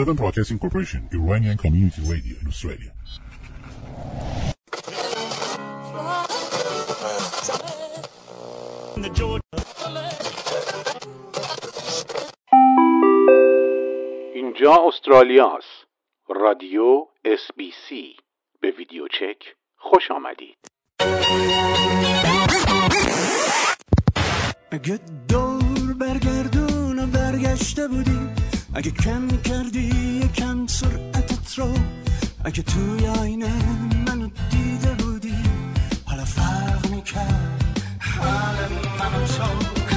7 Broadcasting Corporation, Iranian Community Radio in Australia. اینجا استرالیا است. رادیو اس بی سی. به ویدیو چک خوش آمدید. اگه دور برگردون برگشته بودی، اگه کم کردی کم سرعتت رو، اگه توی آینه منو دیده بودی، حالا فرق میکرد حال منو تو.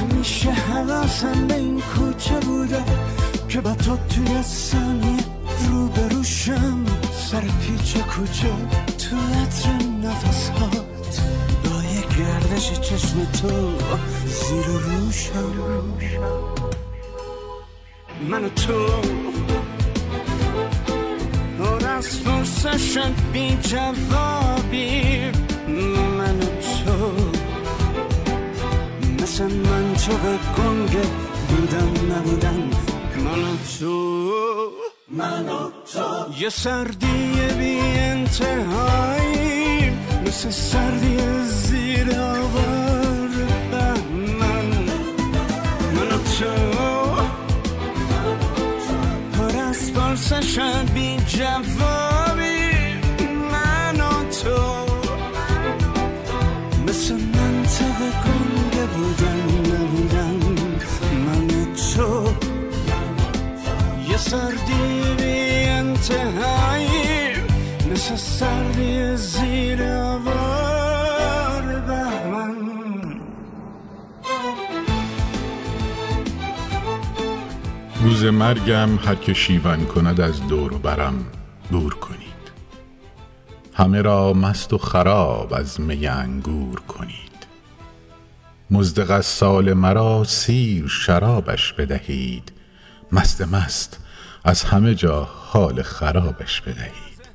همیشه حواسم به این کوچه بوده که با تو توی ثانیه رو بروشم، سر پیچ کوچه تو عطر نفسهات، با یه گردش چشم تو زیر روشم. من و تو اون از فرصشم بی جوابی، من و تو مثل من تو به گنگ بودم نبودم، من و تو یه سردی بی انتهایی مثل سردی زیر آوار بهمن، من و تو سشن بی جوابی، من و تو مثل منطقه گنده بودن نبودن، من و تو یه سردی بی انتهایی مثل سردی زیر آوار بهمن. روز مرگم هر که شیون کند از دور و برم دور کنید، همه را مست و خراب از می انگور کنید، مزدق از سال مرا سیر شرابش بدهید، مست مست از همه جا حال خرابش بدهید،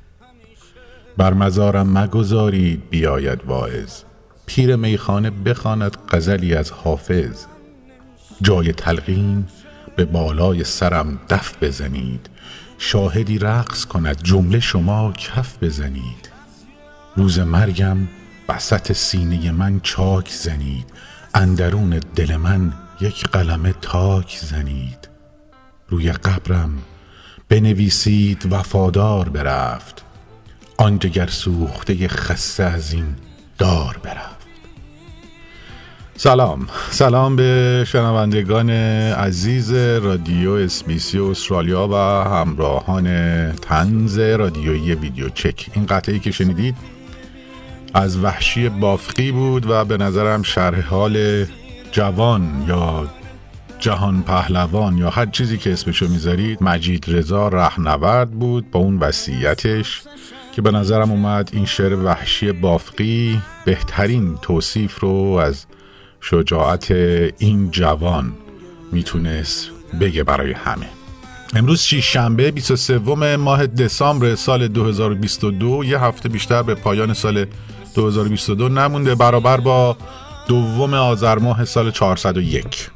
بر مزارم مگذارید بیاید واعظ، پیر میخانه بخواند غزلی از حافظ، جای تلقین به بالای سرم دف بزنید، شاهدی رقص کند جمله شما کف بزنید، روز مرگم وسط سینه من چاک زنید، اندرون دل من یک قلمه تاک زنید، روی قبرم بنویسید وفادار برفت، آن جگر سوخته خسته از این دار برفت. سلام به شنوندگان عزیز رادیو اس بی سی استرالیا و همراهان طنز رادیویی ویدیو چک. این قطعه‌ای که شنیدید از وحشی بافقی بود و به نظرم شرح حال جوان یا جهان پهلوان یا هر چیزی که اسمشو میذارید مجید رضا رهنورد بود با اون وصیتش که به نظرم اومد این شعر وحشی بافقی بهترین توصیف رو از شجاعت این جوان میتونست بگه برای همه. امروز شنبه 23 ماه دسامبر سال 2022، یه هفته بیشتر به پایان سال 2022 نمونده، برابر با 2 آذر ماه سال 401.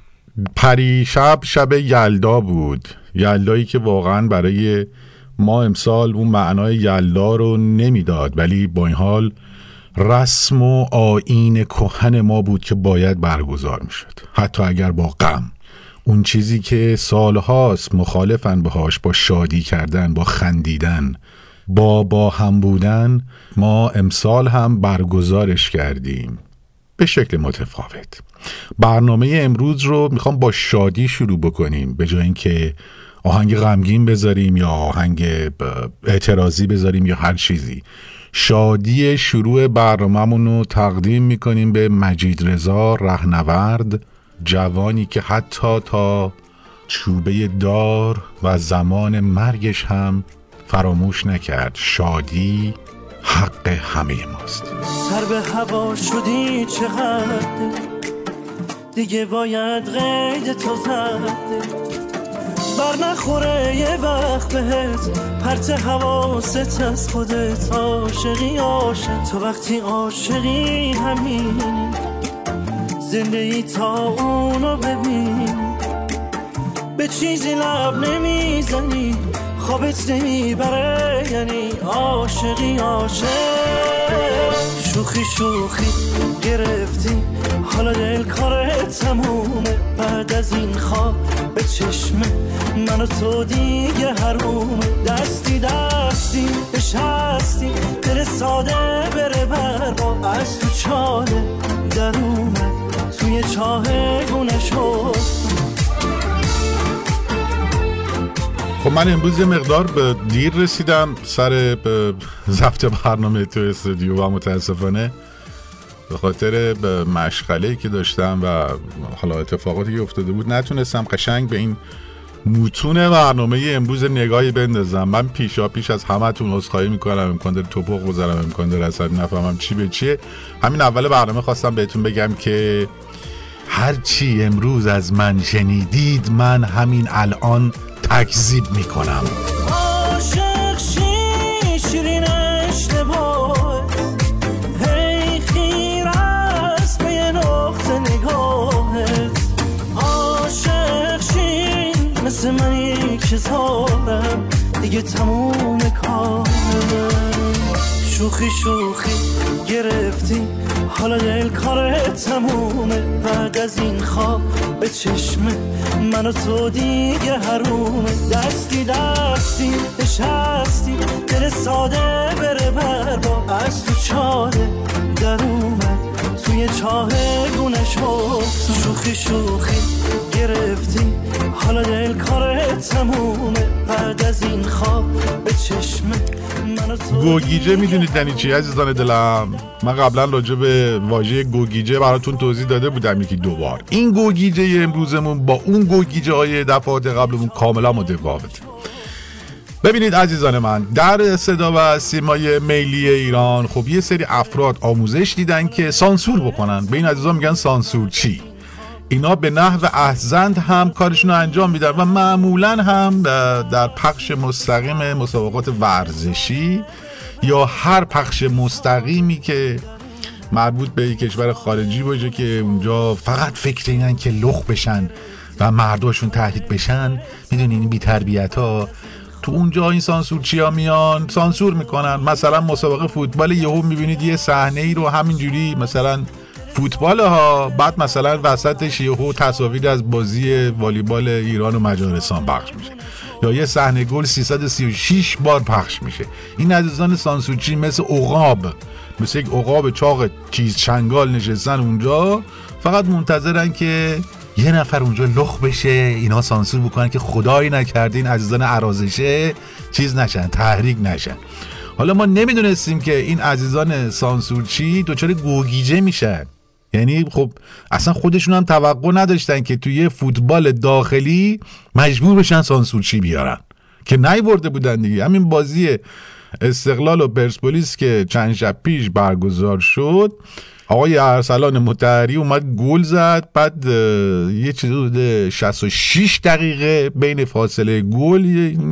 پریشب شب یلدا بود، یلدایی که واقعا برای ما امسال اون معنای یلدا رو نمیداد، ولی با این حال رسم و آیین کهن ما بود که باید برگزار می شد، حتی اگر با غم. اون چیزی که سالهاست مخالفن باهاش، با شادی کردن، با خندیدن، با هم بودن، ما امسال هم برگزارش کردیم به شکل متفاوت. برنامه امروز رو میخوام با شادی شروع بکنیم، به جای اینکه آهنگ غمگین بذاریم یا آهنگ اعتراضی بذاریم یا هر چیزی. شادی شروع برنامه‌مون رو تقدیم می‌کنیم به مجید رضا رهنورد، جوانی که حتی تا چوبه دار و زمان مرگش هم فراموش نکرد شادی حق همه ماست. سر به هوا شدی چقدر دیگه باید قید تو زد، برنخوره یه وقت بهت پرت حواست از خودت، عاشقی عاشق تو وقتی عاشقی همین زندگی، تا اونو ببین به چیزی لب نمیزنی، خوابت نمیبره یعنی عاشقی عاشق. شوخی شوخی گرفتی حالا دل کارت تمومه، بعد از این خواب به چشم من و تو دیگه حرومه. دستی دستی بشستی دل ساده بره بر با، از تو چاله در اومد توی چاه گونه شد. خب من امروز یه مقدار به دیر رسیدم سر ضبط برنامه تو استودیو و متاسفانه به خاطر مشغله‌ای که داشتم و حالا اتفاقاتی که افتاده بود نتونستم قشنگ به این متون برنامه امروز نگاهی بندازم. من پیش از همتون عذرخواهی میکنم، امکان داره توپق بزنم، امکان داره اصلا نفهمم چی به چیه. همین اول برنامه خواستم بهتون بگم که هرچی امروز از من شنیدید من همین الان تکذیب میکنم. عاشق شی شیرین اشتباه، هی خیر از به نقطه نگاهت. عاشق شی مثل من یک زالم دیگه تموم کارم. شوخی شوخی گرفتی حالا دل کارت تمومه، بعد از این خواب به چشم من و تو دیگه حرومه. دستی دستی نشستی دل ساده بره بر با، از تو چاله در اومد توی چاه گونه شد. شوخی شوخی گرفتی حالا دل کارت تمومه، بعد از این خواب به چشم گوگیجه. میدونید یعنی چی عزیزان دلم؟ من قبلا راجع به واژه گوگیجه براتون توضیح داده بودم یکی دو بار. این گوگیجه امروزمون با اون گوگیجه های دفعات قبلمون کاملا متفاوته. ببینید عزیزان من، در صدا و سیمای ملی ایران خب یه سری افراد آموزش دیدن که سانسور بکنن. به این عزیزان میگن سانسور چی؟ اینا به نحو احزند هم کارشون رو انجام میدن و معمولا هم در پخش مستقیم مسابقات ورزشی یا هر پخش مستقیمی که مربوط به کشور خارجی باشه که اونجا فقط فکر اینن که لخ بشن و مرداشون تحریک بشن. میدونین این بی‌تربیت ها تو اونجا این سانسور چیا میان سانسور میکنن. مثلا مسابقه فوتبال یهو میبینید یه صحنه ای رو همینجوری مثلا فوتبال ها، بعد مثلا وسطش یهو تصاویر از بازی والیبال ایران و مجارستان پخش میشه یا یه صحنه گل 336 بار پخش میشه. این عزیزان سانسورچی مثل عقاب، مثل یک عقاب چاق چیز چنگال نشستن اونجا، فقط منتظرن که یه نفر اونجا لخ بشه اینا سانسور بکنن که خدایی نکرده این عزیزان ارازشه چیز نشن، تحریک نشن. حالا ما نمیدونستیم که این عزیزان سانسورچی دچار گوگیجه میشن. یعنی خب اصلا خودشون هم توقع نداشتن که توی فوتبال داخلی مجبور بشن سانسورچی بیارن که نیورده بودن دیگه. همین بازی استقلال و پرسپولیس که چند شب پیش برگزار شد، آقای ارسلان مطهری اومد گل زد، بعد یه چیز حدود 66 دقیقه بین فاصله گل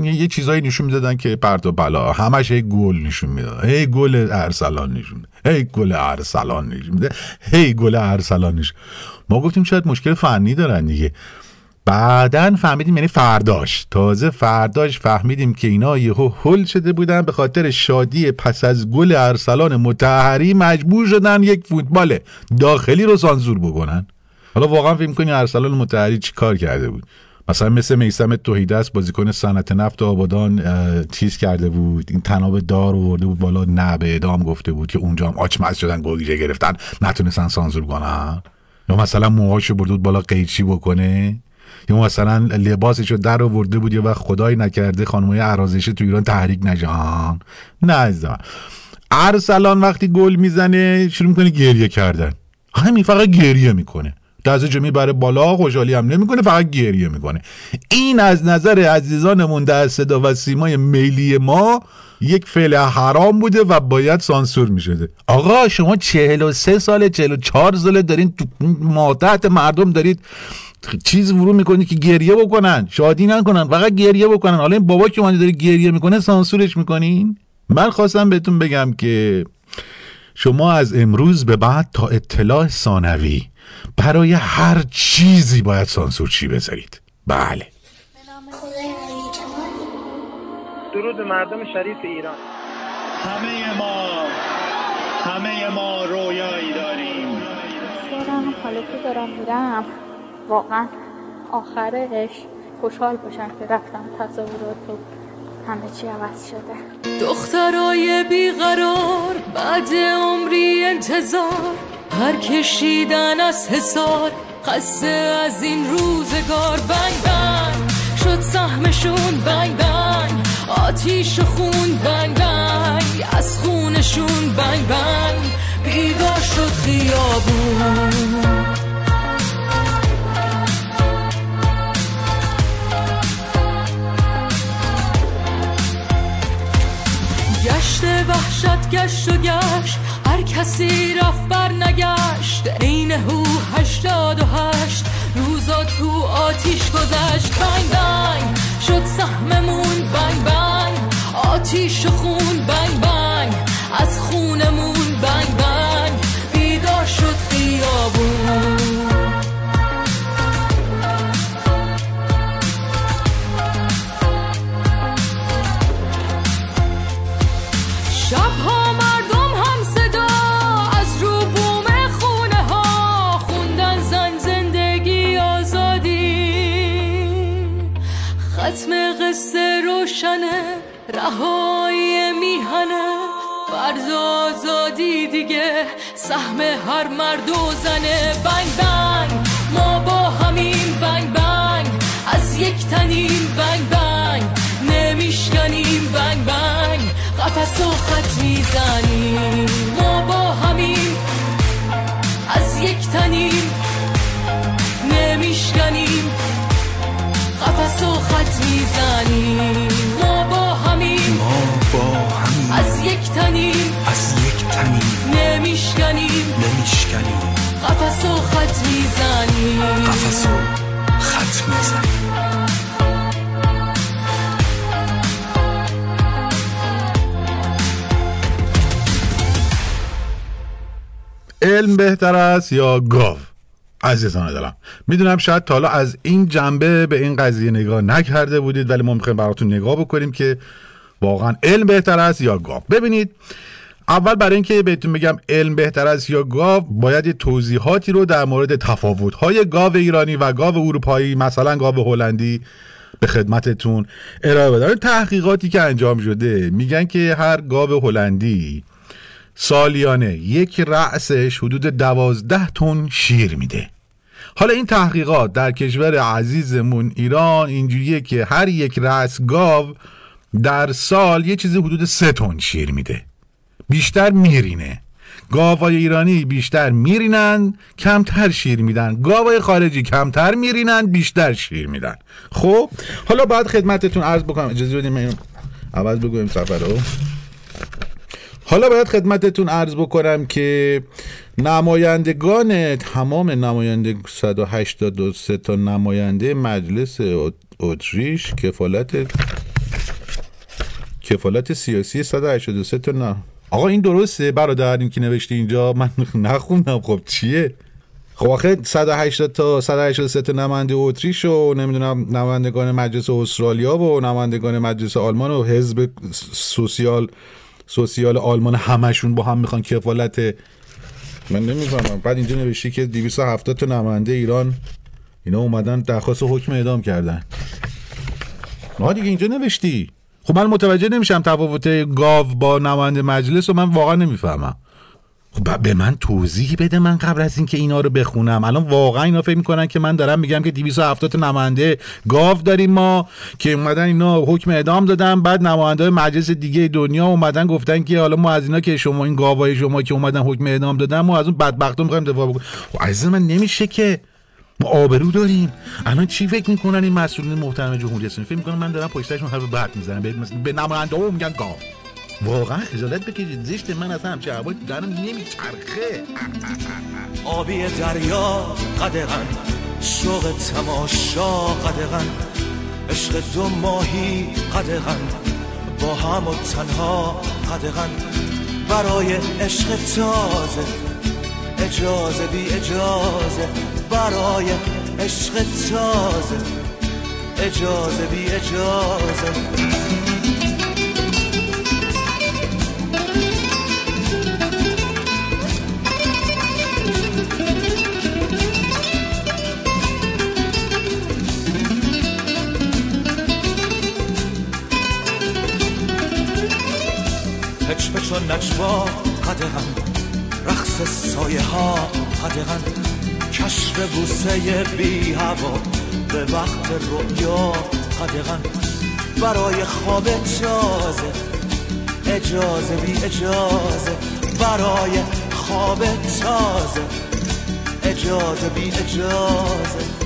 یه چیزایی نشون میدادن که پرت و پلا، همش هی گل نشون میداد، هی گل ارسلان نشون میده، هی گل ارسلان نشون میده، هی گل ارسلان نشون. ما گفتیم شاید مشکل فنی دارن دیگه. بعدن فهمیدیم یعنی تازه فرداش فهمیدیم که اینا یهو هول شده بودن، به خاطر شادی پس از گل ارسلان مطهری مجبور شدن یک فوتبال داخلی رو سانسور بکنن. حالا واقعا فکر می‌کنی ارسلان مطهری چی کار کرده بود؟ مثلا مثل میسم توحیدی است، بازیکن صنعت نفت آبادان، چیز کرده بود، این تناب دار آورده بود بالا، نه به اعدام گفته بود که اونجا هم آچمز شدن، گوگیجه گرفتن، نتونستن سانسور کنن. یا مثلا موهاشو برده بود بالا قیچی بکنه، یا مثلا لباسشو در آورده بود یه وقت خدای نکرده خانمای ارازشه تو ایران تحریک نشان. نه عزیزم، ارسلان وقتی گل میزنه شروع میکنه گریه کردن، همین فقط گریه میکنه، دستشو میبره بالا، خوشحالی هم نمیکنه، فقط گریه میکنه. این از نظر عزیزانمون در صدا و سیمای ملی ما یک فعل حرام بوده و باید سانسور میشده. آقا شما 43 ساله 44 ساله دارین تو ماتحت مردم دارید چیز ورو میکنی که گریه بکنن، شادی نکنن، فقط گریه بکنن. حالا این بابا که اونجا داره گریه میکنه سانسورش میکنین؟ من خواستم بهتون بگم که شما از امروز به بعد تا اطلاع ثانوی برای هر چیزی باید سانسورچی بذارید. بله درود مردم شریف ایران. همه ما رویایی داریم. دارم حالا که دارم میرم واقعا آخرش خوشحال باشم که رفتم، تصورات و همه چی عوض شده. دخترای بیقرار بعد عمری انتظار، هر کشیدن از حصار، خسته از این روزگار. بنگ بنگ شد سهمشون، بنگ بنگ آتیش خون، بنگ بنگ از خونشون، بنگ بنگ بیدار شد خیابون. گشت وحشت گشت و گشت، هر کسی رفت بر نگشت، عین هو 88 روزا تو آتیش گذشت. بنگ بنگ شد سهممون، بنگ بنگ آتیش خون، بنگ بنگ از خونمون، بنگ بنگ بیدار شد خیابون. روشنه رهایی میهنه، فرد آزادی دیگه، سهم هر مرد و زنه. بنگ بنگ ما با همیم، بنگ بنگ از یک تنیم، بنگ بنگ نمیشکنیم، بنگ بنگ قفس و خط میزنیم. ما با همیم از یک تنیم، نمیشکنیم، قفس و خط میزنیم. ما با همیم از یک تنیم، نمیشکنیم، قفس و خط میزنیم، علم بهتر است یا گاو؟ عزیزان دلم، میدونم شاید تا حالا از این جنبه به این قضیه نگاه نکرده بودید، ولی ما میخوایم براتون نگاه بکنیم که واقعا علم بهتر است یا گاو. ببینید، اول برای اینکه بهتون بگم علم بهتر است یا گاو، باید یه توضیحاتی رو در مورد تفاوت‌های گاو ایرانی و گاو اروپایی، مثلا گاو هلندی، به خدمتتون ارائه بدم. تحقیقاتی که انجام شده میگن که هر گاو هلندی سالیانه یک رأسش حدود 12 تن شیر میده. حالا این تحقیقات در کشور عزیزمون ایران اینجوریه که هر یک رأس گاو در سال یه چیزی حدود 3 تن شیر میده. بیشتر میرینه. گاوهای ایرانی بیشتر میرینن، کمتر شیر میدن. گاوهای خارجی کمتر میرینن، بیشتر شیر میدن. خب حالا بعد خدمتتون عرض بکنم، اجازه بدید من عوض بگویم سفر رو. حالا باید خدمتتون عرض بکنم که نمایندگان، تمام نماینده 183 تا نماینده مجلس اتریش، کفالت سیاسی 183 تا آقا این درسته برادر؟ این که نوشته اینجا من نخوندم. خب چیه؟ خب آخه 180 تا 183 تا نماینده اتریش و نمیدونم نمایندگان مجلس استرالیا و نمایندگان مجلس آلمان و حزب سوسیال آلمان، همشون با هم میخوان کفالت. من نمیفهمم. بعد اینجا نوشتی که 270 تا نماینده ایران اینا اومدن درخواست حکم اعدام کردن. نه دیگه اینجا نوشتی. خب من متوجه نمیشم تفاوت گاو با نماینده مجلس و من واقعا نمیفهمم. خب به من توضیح بده من قبل از اینکه اینا رو بخونم. الان واقعا اینا فکر میکنن که من دارم میگم که 270 تا نماینده گاو داریم ما که اومدن اینا حکم اعدام دادن، بعد نماینده‌های مجلس دیگه دنیا اومدن گفتن که حالا ما از اینا که شما این گاوهای شما که اومدن حکم اعدام دادن، ما از اون بدبختا میخوایم دفاع بکنیم. عزیز من نمیشه که، ما آبرو داریم. الان چی فکر میکنن این مسئولین محترم جمهوری اسلامی؟ فکر میکنن من دارم پشتشون حرف بد میزنم، به نماینده‌ها میگن گاو. واقعا خجالت بکشید، زشت. من از همچه هوای درم نمیچرخه. آبی دریا قدغن، شوق تماشا قدغن، عشق دو ماهی قدغن، با هم و تنها قدغن، برای عشق تازه اجازه بی اجازه، برای عشق تازه اجازه بی اجازه. هچ بچو نجوا قدغن رقص سایه ها قدغن کشف بوسه بی هوا به وقت رویا قدغن برای خواب تازه اجازه بی اجازه، برای خواب تازه اجازه بی اجازه.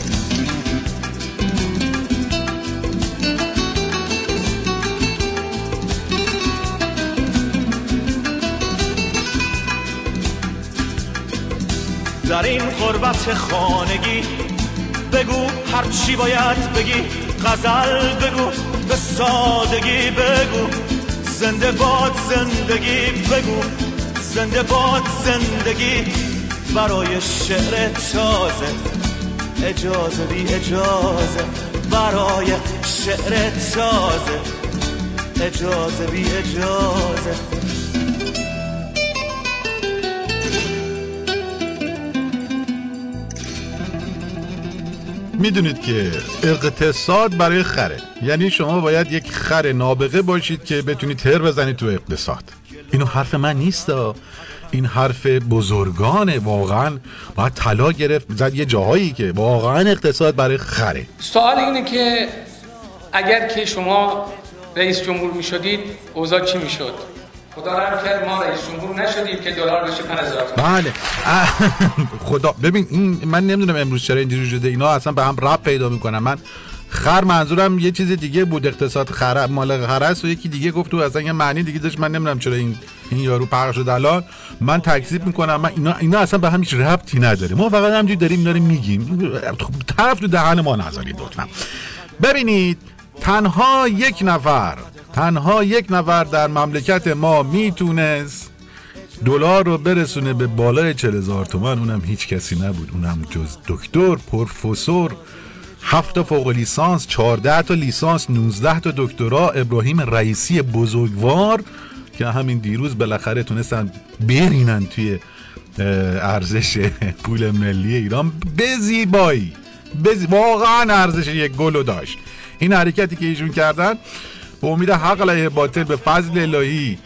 در این غربت خانگی بگو هر چی باید بگی، غزل بگو به سادگی، بگو زنده باد زندگی، بگو زنده باد زندگی، برای شعر تازه اجازه بی اجازه، برای شعر تازه اجازه بی اجازه. میدونید که اقتصاد برای خره، یعنی شما باید یک خر نابغه باشید که بتونید تر بزنید تو اقتصاد. اینو حرف من نیست، این حرف بزرگانه. واقعا باید طلا گرفت زد یه جاهایی که واقعا اقتصاد برای خره. سوال اینه که اگر که شما رئیس جمهور میشدید اوضاع چی میشد؟ خدا رحم کرد ما رئیس جمهور نشدیم که دلار بشه 5000. بله خدا ببین این من نمیدونم امروز چرا اینجوری شده، اینا اصلا به هم ربط پیدا میکنن. من خر منظورم یه چیز دیگه بود، اقتصاد خر مال خرس و یکی دیگه گفت و اصلا یه معنی دیگه داشت. من نمیدونم چرا این یارو پخش شد. الان من تکذیب میکنم، من اینا اصلا به هم هیچ ربطی نداره. ما فقط همینجوری داریم اینا رو میگیم، طرف تو دهن ما نذارید لطفا. ببینید تنها یک نفر در مملکت ما میتونست دلار رو برسونه به بالای 40,000 تومان، اونم هیچ کسی نبود، اونم جز دکتر، پروفسور، 7 فوق لیسانس، 14 تا لیسانس، 19 تا دکترا، ابراهیم رئیسی بزرگوار که همین دیروز بالاخره تونستن برینن توی ارزش پول ملی ایران به زیبایی. واقعا ارزش یک گلو داشت این حرکتی که ایشون کردن. به امید حق علیه باطل به فضل الهی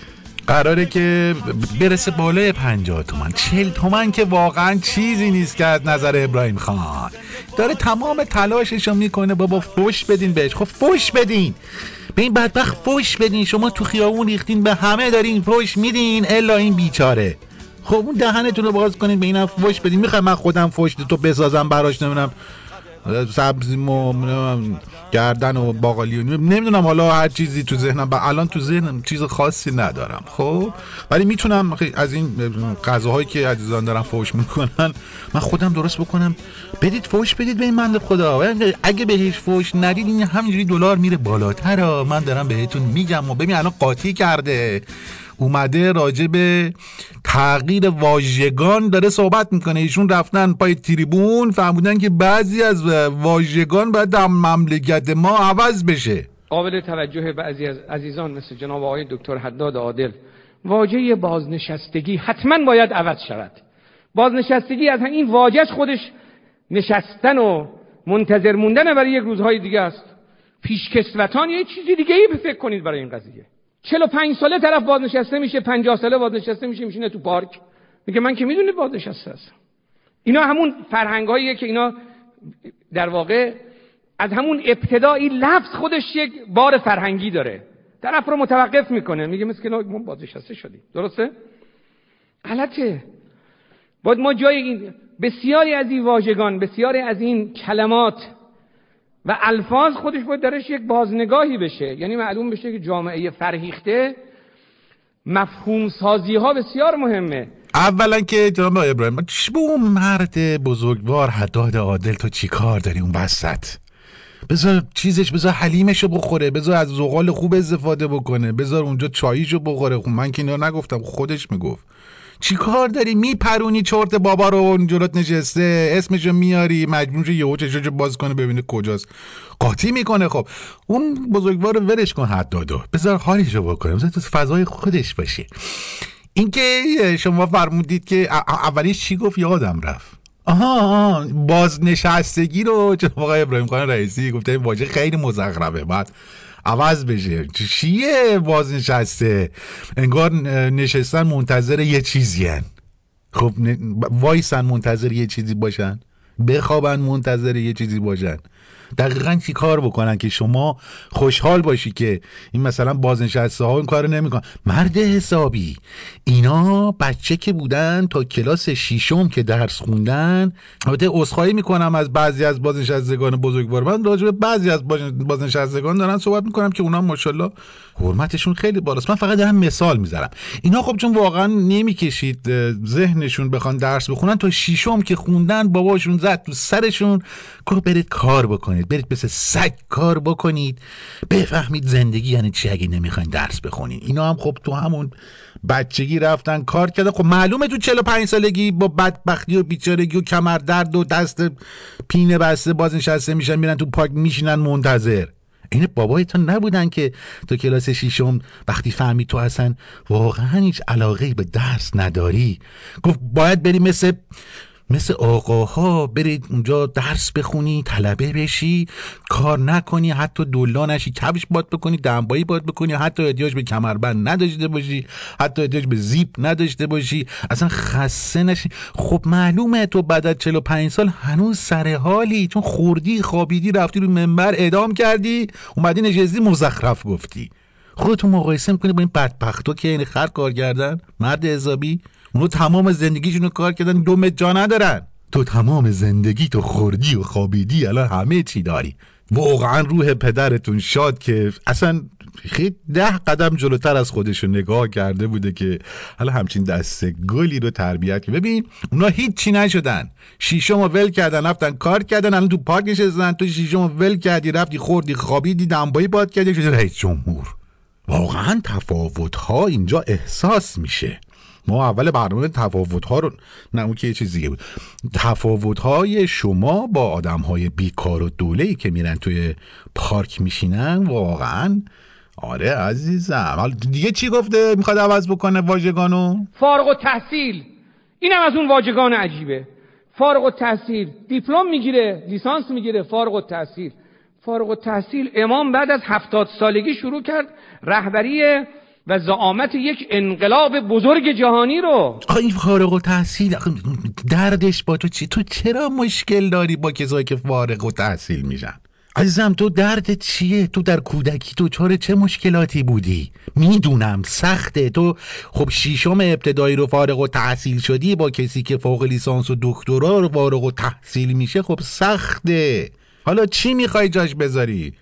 قراره که برسه بالای 50 تومان. 40 تومان که واقعا چیزی نیست که از نظر ابراهیم خان داره تمام تلاششو میکنه. بابا فوش بدین بهش، خب فوش بدین به این بدبخت، فوش بدین. شما تو خیابون ریختین به همه دارین فوش میدین الا این بیچاره. خب اون دهنتون رو باز کنین به اینم فوش بدین. میخوام من خودم فوش تو بسازم براش، نمیدونم سبزی گردن و باقالی و نمیدونم حالا هر چیزی تو ذهنم. الان تو ذهنم چیز خاصی ندارم خب، ولی میتونم از این غذاهایی که عزیزان دارن فوش میکنن من خودم درست بکنم. بدید فوش بدید به این بنده خدا. اگه بهش فوش ندید این همینجوری دلار میره بالاتر. من دارم بهتون میگم. و ببین الان قاطی کرده اومده راجع به تغییر واژگان داره صحبت میکنه. ایشون رفتن پای تریبون فهموندن که بعضی از واژگان باید در مملکت ما عوض بشه. قابل توجه بعضی از عزیزان مثل جناب آقای دکتر حداد عادل، واژه بازنشستگی حتما باید عوض شود. بازنشستگی از این واژه‌اش خودش نشستن و منتظر موندن برای یک روزهای دیگه است. پیشکسوتان یه چیزی دیگه ای فکر کنید برای این قضیه. 45 ساله طرف بازنشسته میشه، 50 ساله بازنشسته میشه، میشینه تو پارک میگه من که میدونه بازنشسته هستم. اینا همون فرهنگاییه که اینا در واقع از همون ابتدایی لفظ خودش یک بار فرهنگی داره. طرف رو متوقف میکنه میگه مثل که ما بازنشسته شدیم. درسته؟ غلطه. باید ما جای این بسیاری از این واژگان، بسیاری از این کلمات و الفاظ خودش باید درش یک بازنگاهی بشه. یعنی معلوم بشه که جامعه فرهیخته مفهوم سازی ها بسیار مهمه. اولا که جناب ابراهیم به اون مرد بزرگوار حداد عادل تو چی کار داری اون وسط؟ بذار حلیمشو بخوره، بذار از زغال خوب استفاده بکنه، بذار اونجا چاییشو بخوره. من که اینا نگفتم، خودش میگفت. چی کار داری میپرونی چرت بابا رو، اون جلوت نشسته اسمشو میاری مجبور شه یهو چشاشو باز کنه ببینه کجاست، قاطی میکنه. خب اون بزرگوار رو ولش کن، حدادو بذار حالشو بکنه، بذار تو فضای خودش باشه. اینکه شما فرمودید که اولیش چی گفت یادم رفت، آها بازنشستگی رو چه آقای ابراهیم خان رئیسی گفته این واژه خیلی مزخرفه بعد عوض بشه، چیه بازنشسته؟ انگار نشستن منتظر یه چیزی هن. خب وایسن منتظر یه چیزی باشن، بخوابن منتظر یه چیزی باشن، دقیقاً چی کار بکنن که شما خوشحال باشی که این مثلا بازنشسته ها این کارو نمیکنن. مرد حسابی اینا بچه که بودن تا کلاس ششم که درس خوندن، البته عذرخواهی میکنم از بعضی از بازنشستگان بزرگوار، من راجع به بعضی از بازنشستگان دارن صحبت میکنم که اونا ماشاءالله حرمتشون خیلی بالاست، من فقط دارم مثال میذارم. اینا خب چون واقعا نمیکشید ذهنشون بخوان درس بخونن، تا ششم که خوندن باباشون زد تو سرشون که برید کار بکنید، برید مثل سگ کار بکنید، بفهمید زندگی یعنی چی اگه نمیخواین درس بخونین. اینا هم خب تو همون بچگی رفتن کار کردن. خب معلومه تو 45 سالگی با بدبختی و بیچارگی و کمر درد و دست پینه بسته بازنشسته میشن، میرن تو پارک میشینن منتظر. این بابایتون نبودن که تو کلاس ششم وقتی فهمید تو اصلا واقعا هیچ علاقه‌ای به درس نداری، گفت باید بریم مثل آقاها برید اونجا درس بخونی، طلبه بشی، کار نکنی، حتی دلا نشی، کفش باد بکنی، دنبایی باد بکنی، حتی احتیاج به کمربند نداشته باشی، حتی احتیاج به زیپ نداشته باشی، اصلا خسته نشی. خب معلومه تو بعد از 45 سال هنوز سر حالی، چون خوردی خوابیدی رفتی رو منبر اعدام کردی اومدی نشستی مزخرف گفتی. خودتون مقایسه میکنی با این بدبختا که این خر کار کردن، مرد حسابی اونا تمام زندگیشونو کار کردن، دو مت جا ندارن. تو تمام زندگی تو خوردی و خوابیدی، الان همه چی داری. واقعا روح پدرتون شاد که اصلا خیلی 10 قدم جلوتر از خودشو نگاه کرده بوده که حالا همچین دست گلی رو تربیت کنه. ببین اونا هیچ چی نشدن، شیشمو ول کردن رفتن کار کردن، الان تو پارک نشستن. تو شیشمو ول کردی رفتی خوردی خوابیدی دنبایی باد کردی شدی رئیس جمهور. واقعا تفاوت‌ها اینجا احساس میشه. ما اول برنامه تفاوت‌ها رو نمون که یه چیز دیگه بود، تفاوت‌های شما با آدم‌های بیکار و دوله‌ای که میرن توی پارک میشینن. واقعاً آره عزیزم. حالا دیگه چی گفته میخواد عوض بکنه واژگانو؟ فارغ التحصیل، اینم از اون واژگان عجیبه. فارغ التحصیل دیپلم میگیره، لیسانس میگیره، فارغ التحصیل امام بعد از 70 سالگی شروع کرد رهبری و زعامت یک انقلاب بزرگ جهانی رو. این فارغ التحصیل دردش با تو چی؟ تو چرا مشکل داری با کسایی که فارغ التحصیل میشن؟ عزیزم تو دردت چیه؟ تو در کودکی تو چاره چه مشکلاتی بودی؟ میدونم سخته. تو خب شیشم ابتدایی رو فارغ التحصیل شدی، با کسی که فوق لیسانس و دکترا رو فارغ التحصیل میشه خب سخته. حالا چی میخوای جاش بذاری؟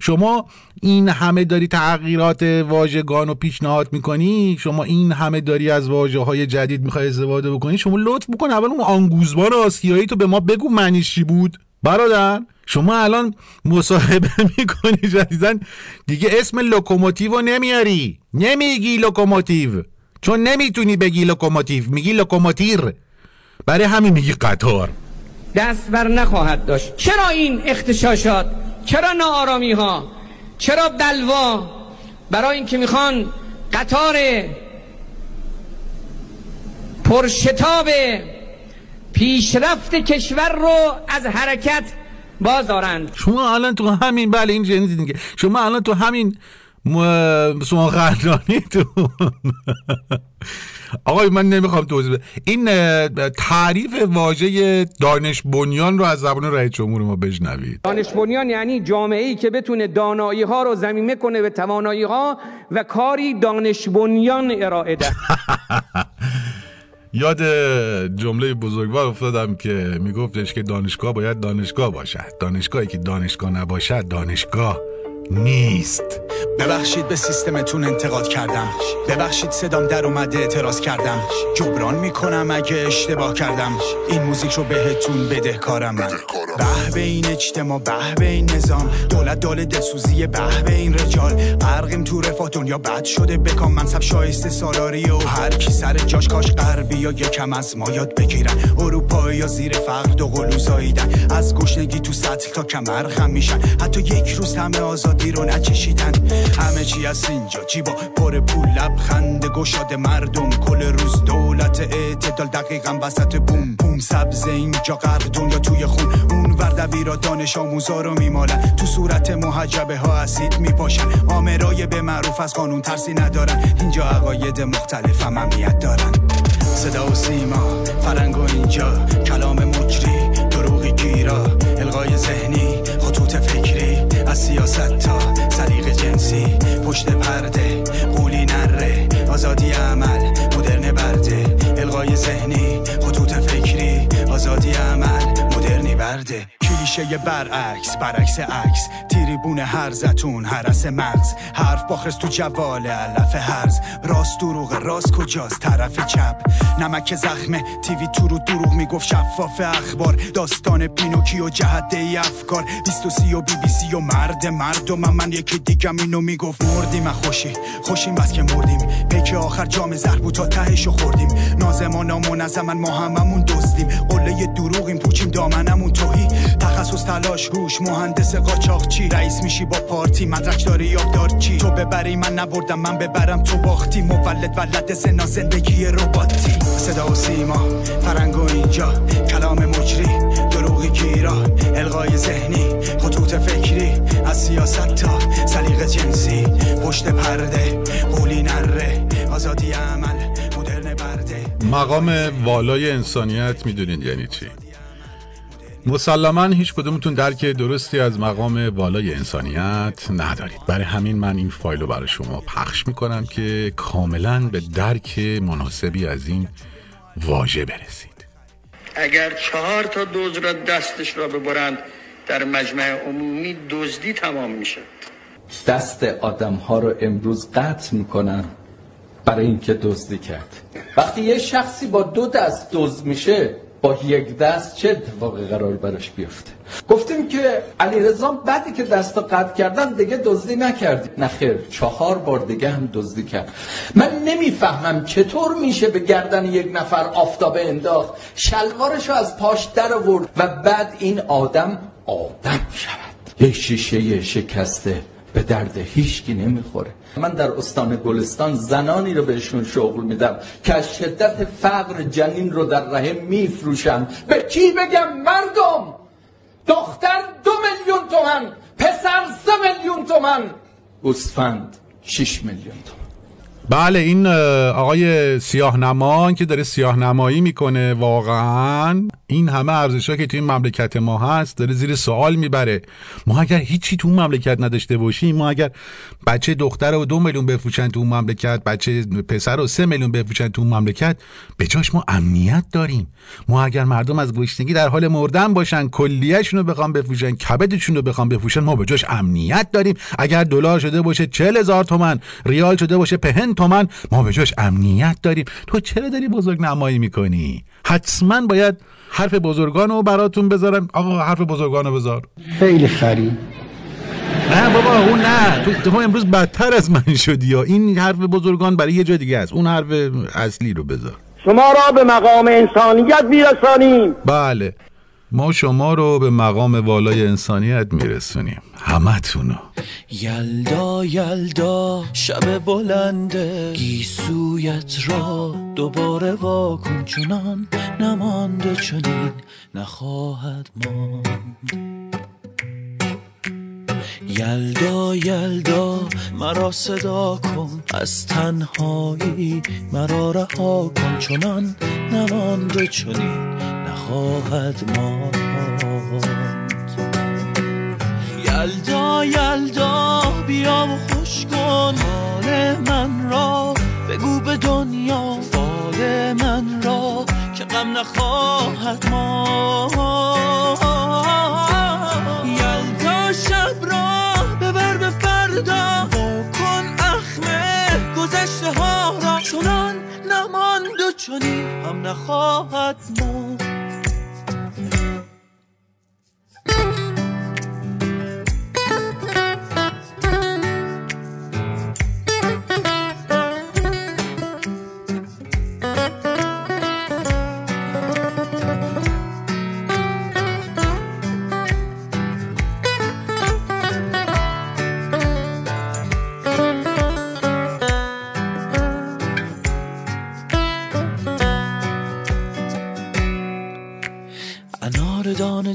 شما این همه داری تغییرات واژگان رو پیشنهاد میکنی، شما این همه داری از واژه‌های جدید میخوای استفاده بکنی. شما لطف بکن اول اون آنگوزبان آسیایی تو به ما بگو معنیش چی بود برادر. شما الان مصاحبه میکنی جدیدن دیگه اسم لوکوموتیو رو نمیاری، نمیگی لوکوموتیو چون نمیتونی بگی لوکوموتیو، میگی لوکوموتیر، برای همین میگی قطار. دست بر نخواهد داشت. چرا این اختشاشات؟ چرا ناآرامی ها؟ چرا دلوا؟ برای اینکه میخوان قطار پرشتاب پیشرفت کشور رو از حرکت باز دارند. شما الان تو همین بله این جنس دیگه، شما الان تو همین سوان خردانیتون آقای من نمیخوام توضیح بدم. این تعریف واژه دانش بنیان رو از زبان رئیس جمهور ما بشنوید. دانش بنیان یعنی جامعه‌ای که بتونه دانایی ها رو ضمیمه کنه به توانایی ها و کاری دانش بنیان ارائه ده. یاد جمله بزرگوار افتادم که میگفتش که دانشگاه باید دانشگاه باشد، دانشگاهی که دانشگاه نباشد دانشگاه نیست. ببخشید به سیستمتون انتقاد کردم، ببخشید صدام در اومده اعتراض کردم، جبران میکنم اگه اشتباه کردم. این موزیک رو بهتون بدهکارم من. به این اجتماع، به این نظام، دولت دال دلسوزی، به این رجال. غرقیم تو رفاه، دنیا بد شده بکام، منصب شایسته سالاری و هر کی سر جاش. کاش غربیا یکم از ما یاد بگیرن، اروپایی‌ها زیر فقر دو قلو زاییدن، از گشنگی تو سطل تا کمر خم میشن، حتی یک روز همه آزادی رو نچشیدن. همه چی از اینجا جیبا پر پول، لبخند گشاد مردم کل روز، دولت اعتدال دقیقاً وسط بوم. بوم سبز اینجا، غرق دنیا توی خون. اون وردبیرا دانش آموزا رو میمالن، تو صورت محجبه ها اسید میپاشن، آمرای به معروف از قانون ترسی ندارن، اینجا عقاید مختلف هم امنیت دارن. صدا و سیما فرنگ و اینجا، کلام مجری دروغی گیرا، الغای ذهنی خطوط فکری، از سیاست تا سلیق جنسی، پشت پرده قولی نره، آزادی عمل مدرن برده، الغای ذهنی خطوط فکری، آزادی عمل مدرنی برده، کلیشه برعکس برعکس عکس، تریبون هرزتون هرس مغز، حرف باخس تو جوال علف هرز، راست دروغ راست کجاست طرف چپ، نمک زخمه تیوی تو رو دروغ میگفت، شفاف اخبار داستان پینوکی و جهده ای افکار، 23 و بی بی سی و مرد مردم. من یکی دیگم اینو میگفت، مردیم از خوشی، خوشیم بس که مردیم، پیک آخر جام زهر بود تا تهشو خوردیم، نازمانا منظمن ما هممون دزدیم، قله دروغیم پوچیم دامنمون توهی، تخصص تلاش روش، مهندس قاچاقچی، رئیس میشی با پارتی، مدرک داری یاددار چی، تو ببری من نبردم، من ببرم تو باختی، مولد ولد سنا زندگی رباتی. صدا و سیما فرنگ و اینجا، کلام مجری دروغی گیرا، الغای ذهنی خطوط فکری، از سیاست تا سلیقه جنسی، پشت پرده قولی نره، آزادی عمل مدرن برده. مقام والای انسانیت میدونید یعنی چی؟ مسلماً هیچ کدومتون درک درستی از مقام بالای انسانیت ندارید، برای همین من این فایل رو برای شما پخش میکنم که کاملاً به درک مناسبی از این واژه برسید. اگر 4 دوز را دستش را ببرند در مجمع عمومی، دزدی تمام میشه. دست آدم ها رو امروز قطع میکنن برای اینکه دزدی کرد. وقتی یه شخصی با 2 دزد میشه، با 1 چه اتفاقی قرار براش بیفته؟ گفتیم که علیرضا بعدی که دستو قطع کردن دیگه دزدی نکرد. نه خیر، 4 دیگه هم دزدی کرد. من نمیفهمم چطور میشه به گردن یک نفر آفتابه انداخت، شلوارشو از پاش در آورد و بعد این آدم شود. یک شیشه شکسته به درد هیچکی نمیخوره. من در استان گلستان زنانی رو بهشون شغل میدم که از شدت فقر جنین رو در رحم میفروشن. به کی بگم مردم؟ دختر 2 میلیون تومان، پسر 3 میلیون تومان، گوسفند 6 میلیون تومان. بله، این آقای سیاه‌نما که داره سیاه‌نمایی میکنه، واقعا این همه ارزش‌ها که توی این مملکت ما هست داره زیر سوال میبره. ما اگر هیچی تو مملکت نداشته باشیم، ما اگر بچه دختر رو 2 میلیون بفروشن تو مملکت، بچه پسر رو 3 میلیون بفروشن تو مملکت، به جاش ما امنیت داریم. ما اگر مردم از گشنگی در حال مردن باشن، کلیه‌شون رو بخوام بفروشن، کبدشون رو بخوام بفروشن، ما به جاش امنیت داریم. اگر دلار شده باشه 40000 تومان، ریال شده باشه پهن تومان، ما به جاش امنیت داریم. تو چرا داری بزرگ نمایی میکنی؟ حتما باید حرف بزرگانو براتون بذارم. آقا حرف بزرگانو بذار. خیلی خری. نه بابا، اون نه، تو امروز بدتر از من شدی. یا این حرف بزرگان برای یه جای دیگه است، اون حرف اصلی رو بذار. شما را به مقام انسانیت میرسانیم. بله، ما شما رو به مقام والای انسانیت میرسونیم، همتونو. یلدا یلدا شب بلنده، گیسویت را دوباره واکن، چونان نمانده چنین نخواهد ماند. یلدا یلدا مرا صدا کن، از تنهایی مرا رها کن، چونان نمانده چنین نخواهد ماند. یلدا یلدا بیا و خوش کن حال من را، بگو به دنیا فال من را که غم نخواهد ماند. یلدا شب را ببر به نخواهد مرد.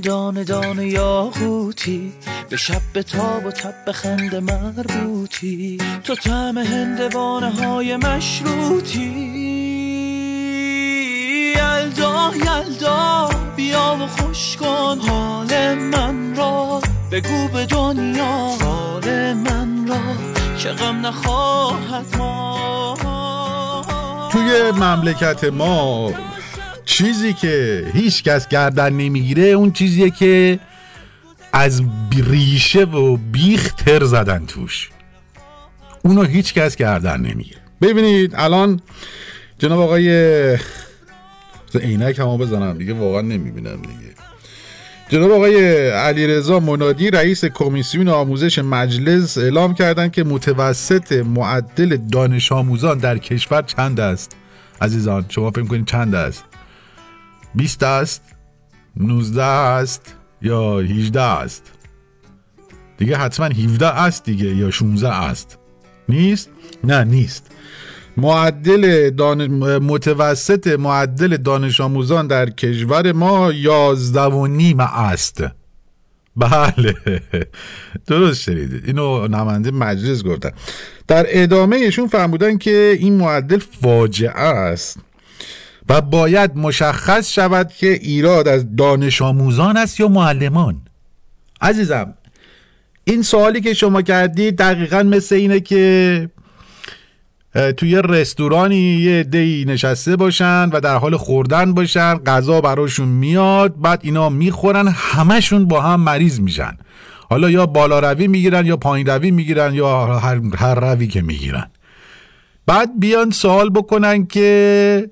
دانه دانه یاقوتی به شب به تاب و تب به خنده مربوطی، تو طعم هندوانه های مشروطی. یلدا یلدا بیا و خوش کن حال من را، بگو به دنیا حال من را که غم نخواهد ما. توی مملکت ما چیزی که هیچ کس گردن نمیگیره اون چیزیه که از ریشه و بیخ تر زدن توش، اونو هیچ کس گردن نمیگیره. ببینید الان جناب آقای عینک همو بزنم دیگه واقعا نمیبینم دیگه، جناب آقای علیرضا منادی رئیس کمیسیون آموزش مجلس اعلام کردن که متوسط معدل دانش آموزان در کشور چند است؟ عزیزان شما فکر کنید چند است؟ 20 است، 19 است یا 18 است؟ دیگه حتما 17 است دیگه، یا 16 است. نیست؟ نه نیست. متوسط معدل دانش آموزان در کشور ما 11.5 است. بله درست شنیدید، اینو نماینده مجلس گفتن. در ادامه ایشون فرمودن که این معدل فاجعه است و باید مشخص شود که ایراد از دانش آموزان است یا معلمان. عزیزم این سوالی که شما کردید دقیقا مثل اینه که توی رستورانی یه عده‌ای نشسته باشن و در حال خوردن باشن، غذا براشون میاد، بعد اینا میخورن، همشون با هم مریض میشن، حالا یا بالا روی میگیرن یا پایین روی میگیرن یا هر روی که میگیرن، بعد بیان سوال بکنن که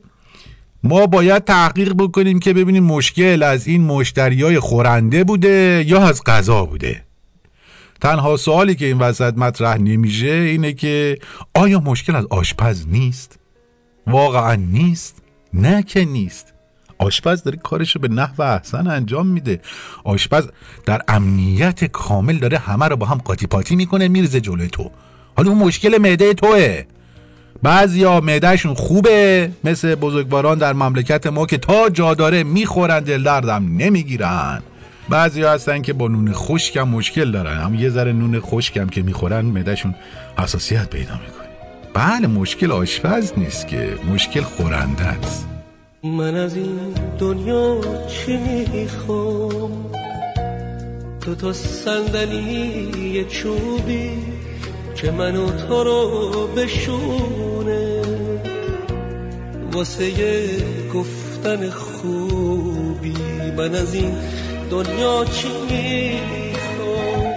ما باید تحقیق بکنیم که ببینیم مشکل از این مشتریای خورنده بوده یا از غذا بوده. تنها سوالی که این وسط مطرح نمیشه اینه که آیا مشکل از آشپز نیست؟ واقعا نیست؟ نه که نیست. آشپز داره کارشو به نحو احسن انجام میده، آشپز در امنیت کامل داره همه رو با هم قاطی پاتی میکنه میرزه جلوی تو. حالا اون مشکل معده توه، بعضیا معدهشون خوبه مثل بزرگواران در مملکت ما که تا جا داره میخورن دل دردم نمیگیرن، بعضیا هستن که با نون خشکم مشکل دارن، هم یه ذره نون خشکم که میخورن معدهشون حساسیت پیدا میکنه. بله مشکل آشپز نیست که، مشکل خورنده است. من از این دنیا چی میخوام؟ دو تا صندلی چوبی که منو تو رو بشونه واسه یه گفتن خوبی. من از این دنیا چی میخوام؟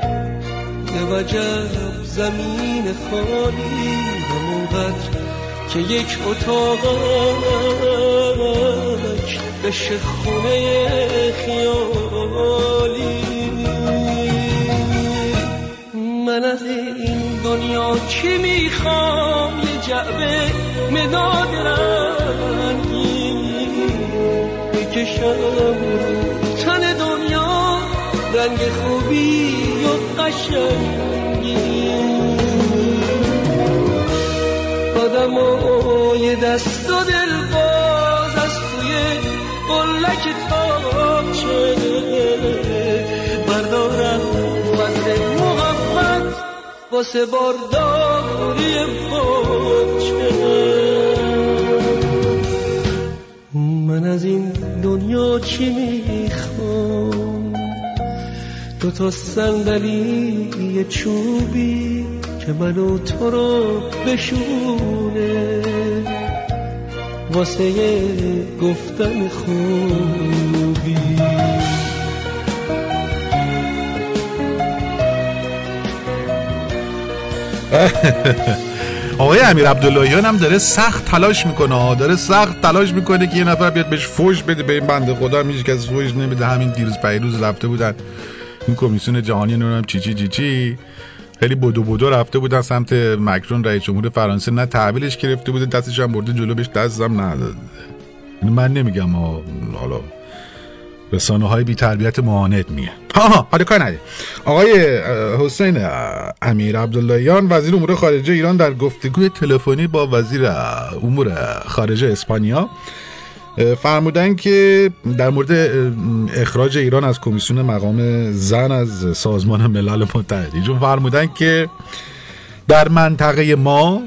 به وجب زمین خالی همونقدر که یک اتاقک بشه خونه خیالی. من از این دنیا چی میخوام؟ یه جعبه مداد رنگی بکشم تن دنیا، رنگ خوبی و قشنگی. آدم و یه دست و دل باز از توی قلک تاچه بردارم وزن واسه بارداری بچه. من از این دنیا چی میخوام؟ دو تا صندلی چوبی که منو تو رو بشونه واسه گفتن خوبی. آقای امیرعبداللهیان هم داره سخت تلاش میکنه، داره سخت تلاش میکنه که یه نفر بیاد بهش فوش بده، به این بنده خدا هیچ کس فوش نمیده. همین دیروز پیروز رفته بودن این کمیسیون جهانی نمیدونم چی چی چی چی، خیلی بدو بدو رفته بودن سمت مکرون رئیس جمهور فرانسه، نه تحویلش گرفته بوده، دستش هم برده جلو، بهش دست هم نداده. من نمیگم حالا رسانه‌های بی تربیت معاند میگه. حالا کار نداره. آقای حسین امیرعبداللهیان وزیر امور خارجه ایران در گفتگوی تلفنی با وزیر امور خارجه اسپانیا فرمودن که در مورد اخراج ایران از کمیسیون مقام زن از سازمان ملل متحد، ایشون فرمودن که در منطقه ما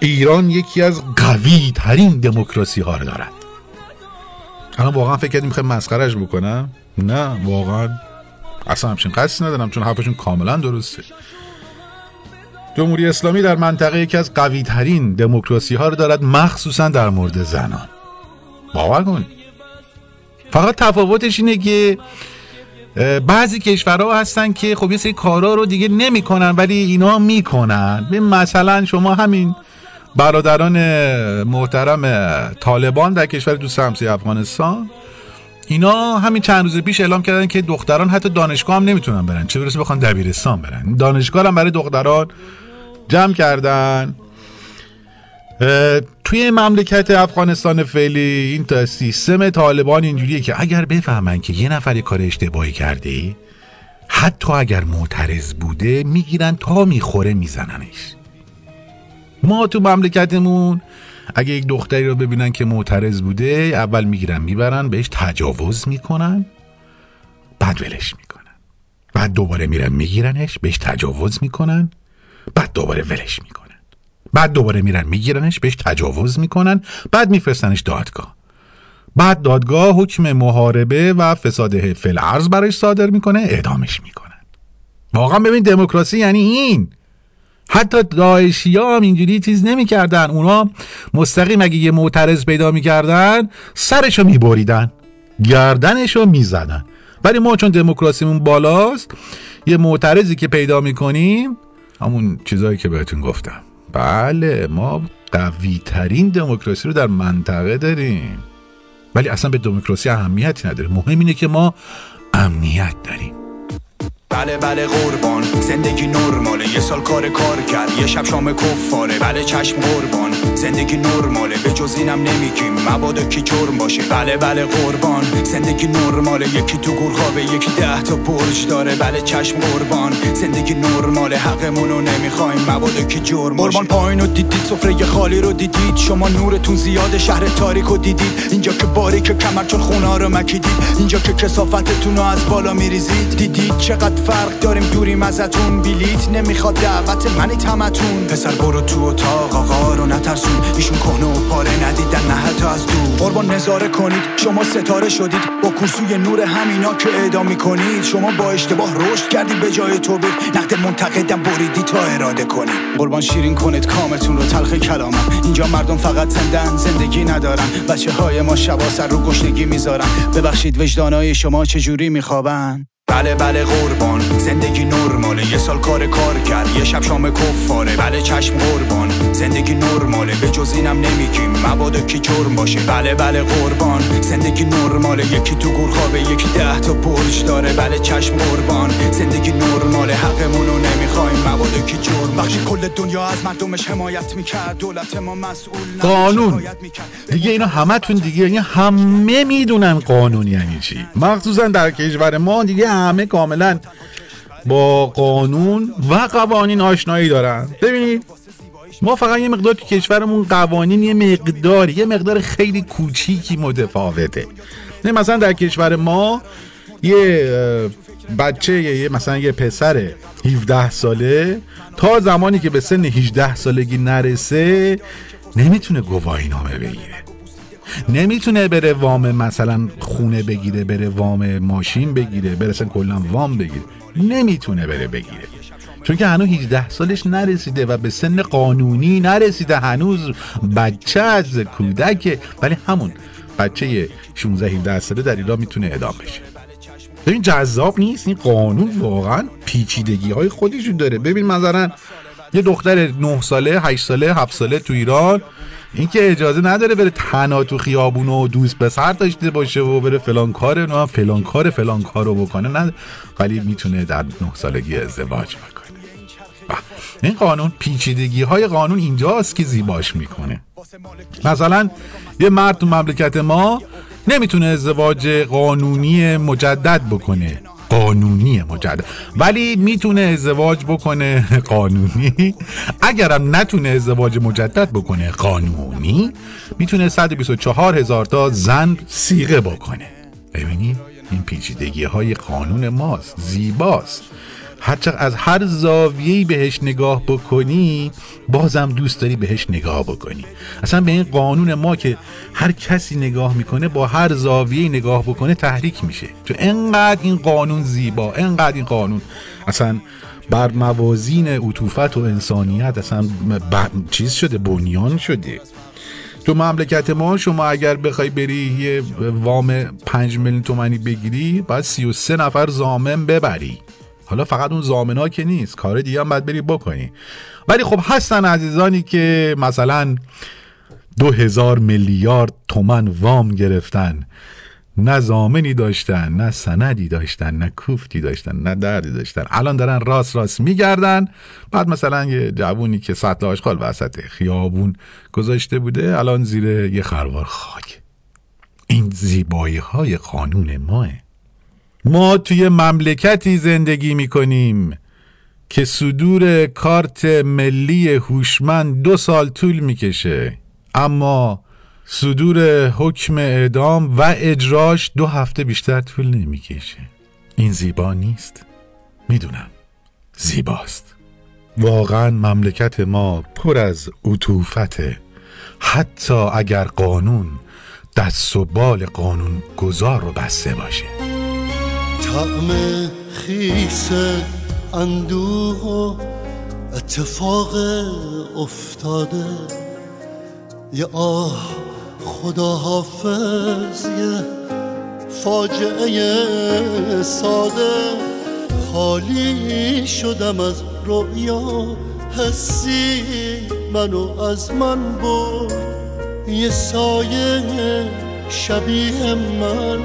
ایران یکی از قوی ترین دموکراسی ها را دارد. الان واقعا فکر کردم میخوام مسخرهش بکنم، نه واقعا اصلا همچین قصدی ندارم، چون حرفشون کاملا درسته. جمهوری اسلامی در منطقه یکی از قوی ترین دموکراسی ها را دارد، مخصوصا در مورد زنان. باور کن. فقط تفاوتش اینه که بعضی کشورها هستن که خب یه سری کارا رو دیگه نمیکنن ولی اینا میکنن. ببین مثلا شما همین برادران محترم طالبان در کشور دوست همسایه افغانستان، اینا همین چند روز پیش اعلام کردن که دختران حتی دانشگاه هم نمیتونن برن، چه برسه بخوان دبیرستان برن. دانشگاه هم برای دختران جمع کردن. توی مملکت افغانستان فعلی این تا سیستم طالبان اینجوریه که اگر بفهمن که یه نفر یه کار اشتباهی کرده، حتی اگر معترض بوده، میگیرن تا میخوره میزننش. ما تو مملکتمون اگه یک دختری رو ببینن که معترض بوده، اول میگیرن میبرن بهش تجاوز میکنن، بعد ولش میکنن، بعد دوباره میرن میگیرنش بهش تجاوز میکنن، بعد دوباره ولش میکنن، بعد دوباره میرن میگیرنش بهش تجاوز میکنن، بعد میفرستنش دادگاه، بعد دادگاه حکم محاربه و فساد فی الارض برایش صادر میکنه، اعدامش میکنن. واقعا ببین دموکراسی یعنی این. حتی داعشی‌ها هم اینجوری چیز نمی‌کردن، اونا مستقیم اگه یه معترض پیدا می‌کردن سرشو می‌بریدن، گردنشو می‌زدن. ولی ما چون دموکراسیمون بالاست، یه معترضی که پیدا می‌کنیم، همون چیزایی که بهتون گفتم، بله ما قوی‌ترین دموکراسی رو در منطقه داریم، ولی اصلا به دموکراسی اهمیتی نداره، مهم اینه که ما امنیت داریم. بله بله قربان، زندگی نرماله، یه سال کار کرد، یه شب شام کفاره. بله چشم قربان، زندگی نرماله، به جز اینم نمیگیم مبادا کی جرم باشه. بله بله قربان، زندگی نرماله، یکی تو گور خوابه، یکی 10 تا برج داره. بله چشم قربان، زندگی نرماله، حقمونو نمیخوایم مبادا کی جرم باشه. قربان پایینو دیدید، سفره خالی رو دیدید، شما نورتون زیاد شهر تاریکو دیدید، اینجا که باریک کمر چون خونا رو مکیدید، اینجا که کثافتتون رو از بالا میریزید، دیدید چقدر فرق داریم دوریم ازتون. بلیت نمیخواد دعوت منی تمتون، پسر برو تو اتاق آقا رو نترسون، ایشون کهنه و پاره ندیدن نه حتی از دور. قربان نظاره کنید، شما ستاره شدید با کوسوی نور همینا که اعدام میکنید. شما با اشتباه رشد کردید، به جای توبه نقد منتقدم بریدی تا اراده کنید. قربان شیرین کنید کامتون رو، تلخ کلامم، اینجا مردم فقط زندن زندگی ندارن، بچه های ما شبا سر رو گشنگی میذارن، ببخشید وجدانای شما چجوری میخوابن. بله بله قربان، زندگی نرماله، یه سال کار کرد، یه شب شام کفاره. بله چشم قربان، زندگی نرماله، به جز اینم نمیگیم مبادا کی جرم باشه. بله بله قربان، زندگی نرماله، یکی تو گور خوابه، یکی 10 تا برج داره. بله چشم قربان، زندگی نرماله، حقمونو نمیخوایم مبادا کی جرم باشه. کل دنیا از مردمش حمایت میکرد، دولت ما مسئول نبود، قانون دیگه اینا همتون دیگه، یعنی همه میدونن قانون یعنی چی، مخصوصا در کشور ما دیگه همه کاملا با قانون و قوانین آشنایی دارن. ببینید ما فقط یه مقدار تو کشورمون قوانین یه مقدار خیلی کوچیکی متفاوته. نه مثلا در کشور ما یه بچه، مثلا یه پسر 17 ساله تا زمانی که به سن 18 سالگی نرسه نمیتونه گواهی نامه بگیره، نمیتونه بره وام مثلا خونه بگیره، بره وام ماشین بگیره، برسن کلا وام بگیره، نمیتونه بره بگیره، چون که هنوز 18 سالش نرسیده و به سن قانونی نرسیده، هنوز بچه از کودک. ولی همون بچه 16-17 ساله در ایران میتونه اعدام بشه. ببین جذاب نیست؟ این قانون واقعا پیچیدگی های خودشون داره. ببین مثلا یه دختر 9 ساله 8 ساله 7 ساله تو ایران، این که اجازه نداره بره تنها تو خیابون و دوست پسر داشته باشه و بره فلان کار نه فلان کار رو بکنه، نه ولی میتونه در 9 سالگی ازدواج بکنه. این قانون، پیچیدگی های قانون اینجاست که زیباش میکنه. مثلا یه مرد تو مملکت ما نمیتونه ازدواج قانونی مجدد بکنه، قانونی مجدد، ولی میتونه ازدواج بکنه قانونی. اگرم نتونه ازدواج مجدد بکنه قانونی، میتونه 124,000 تا زن صیغه بکنه. ببینید این پیچیدگی های قانون ماست، زیباست. هرچقدر از هر زاویه‌ای بهش نگاه بکنی بازم دوست داری بهش نگاه بکنی. اصلا به این قانون ما که هر کسی نگاه میکنه با هر زاویه‌ای نگاه بکنه تحریک میشه، چون انقدر این قانون زیبا، انقدر این قانون اصلا بر موازین عطوفت و انسانیت اصلا چیز شده، بنیان شده. تو مملکت ما شما اگر بخوای بری یه وام 5 میلیون تومانی بگیری باید 33 نفر ضامن ببری. حالا فقط اون ضامن‌ها که نیست، کار دیگه هم باید بری بکنی. ولی خب هستن عزیزانی که مثلا 2,000 میلیارد تومان وام گرفتن، نه ضامنی داشتن، نه سندی داشتن، نه کوفتی داشتن، نه دردی داشتن. الان دارن راست میگردن. بعد مثلا یه جوونی که سطل آشغال وسط خیابون گذاشته بوده الان زیر یه خروار خاک. این زیبایی‌های قانون ماه. ما توی مملکتی زندگی میکنیم که صدور کارت ملی هوشمند 2 سال طول میکشه، اما صدور حکم اعدام و اجراش 2 هفته بیشتر طول نمیکشه. این زیبا نیست؟ میدونم زیباست. واقعا مملکت ما پر از عطوفته، حتی اگر قانون دست و بال قانون گذار رو بسته باشه. طعم خیس اندوه و اتفاق افتاده، یه آه خداحافظ، یه فاجعه ساده. خالی شدم از رؤیا، حسی منو از من برد، یه سایه شبیه من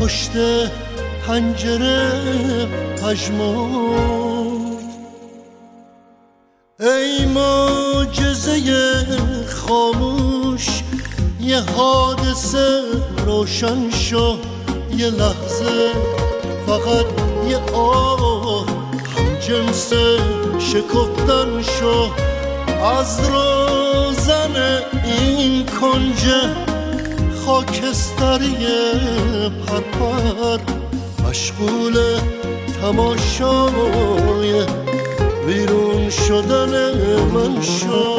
پشت پنجره پژمرد. ای معجزه خاموش، یه حادثه روشن شو، یه لحظه فقط یه آه، همجنس شکفتن شو از روزن این کنج خاکستری پرپر، مشغول تماشای بیرون شدن من شو.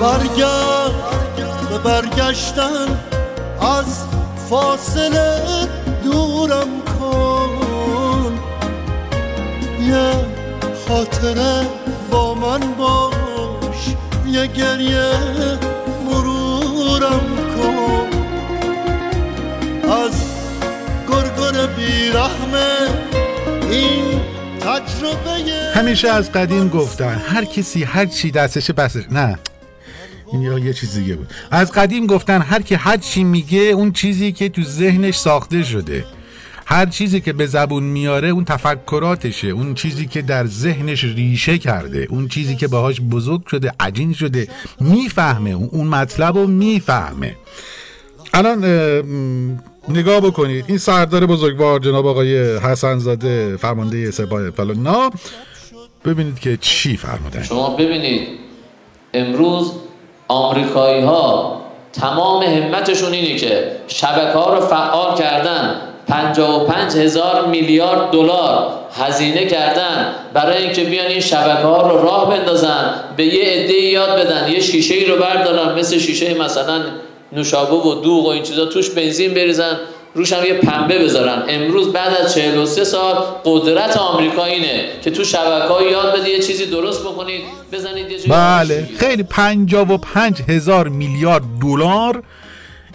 برگرد به برگشتن، از فاصله دورم کن، یه خاطره با من باش، یه گریه مرورم کن. از گرگر بیرحمه این تجربه. همیشه از قدیم گفتن هر کسی هر چی دستش بسش، نه این یه چیز دیگه بود. از قدیم گفتن هر کی هر چی میگه اون چیزی که تو ذهنش ساخته شده، هر چیزی که به زبون میاره اون تفکراتشه، اون چیزی که در ذهنش ریشه کرده، اون چیزی که باهاش بزرگ شده، عجین شده، میفهمه اون مطلب رو میفهمه. الان نگاه بکنید این سردار بزرگوار جناب آقای حسن زاده فرمانده سپاه فلان‌ها، ببینید که چی فرمودن. شما ببینید امروز آمریکایی‌ها تمام همتشون اینه که شبکه‌ها رو فعال کردن، 55,000 میلیارد دلار هزینه کردن برای اینکه بیان این شبکه‌ها رو راه بندازن، به یه عده‌ای یاد بدن یه شیشه‌ای رو بردارن، مثل شیشه مثلا نوشابه و دوغ و این چیزا توش بنزین بریزن روش هم یه پنبه بذارن. امروز بعد از 43 سال قدرت آمریکا اینه که تو شبکه‌ها یاد بده یه چیزی درست بکنید، بزنید یه جوری. بله خیلی، 55,000 میلیارد دلار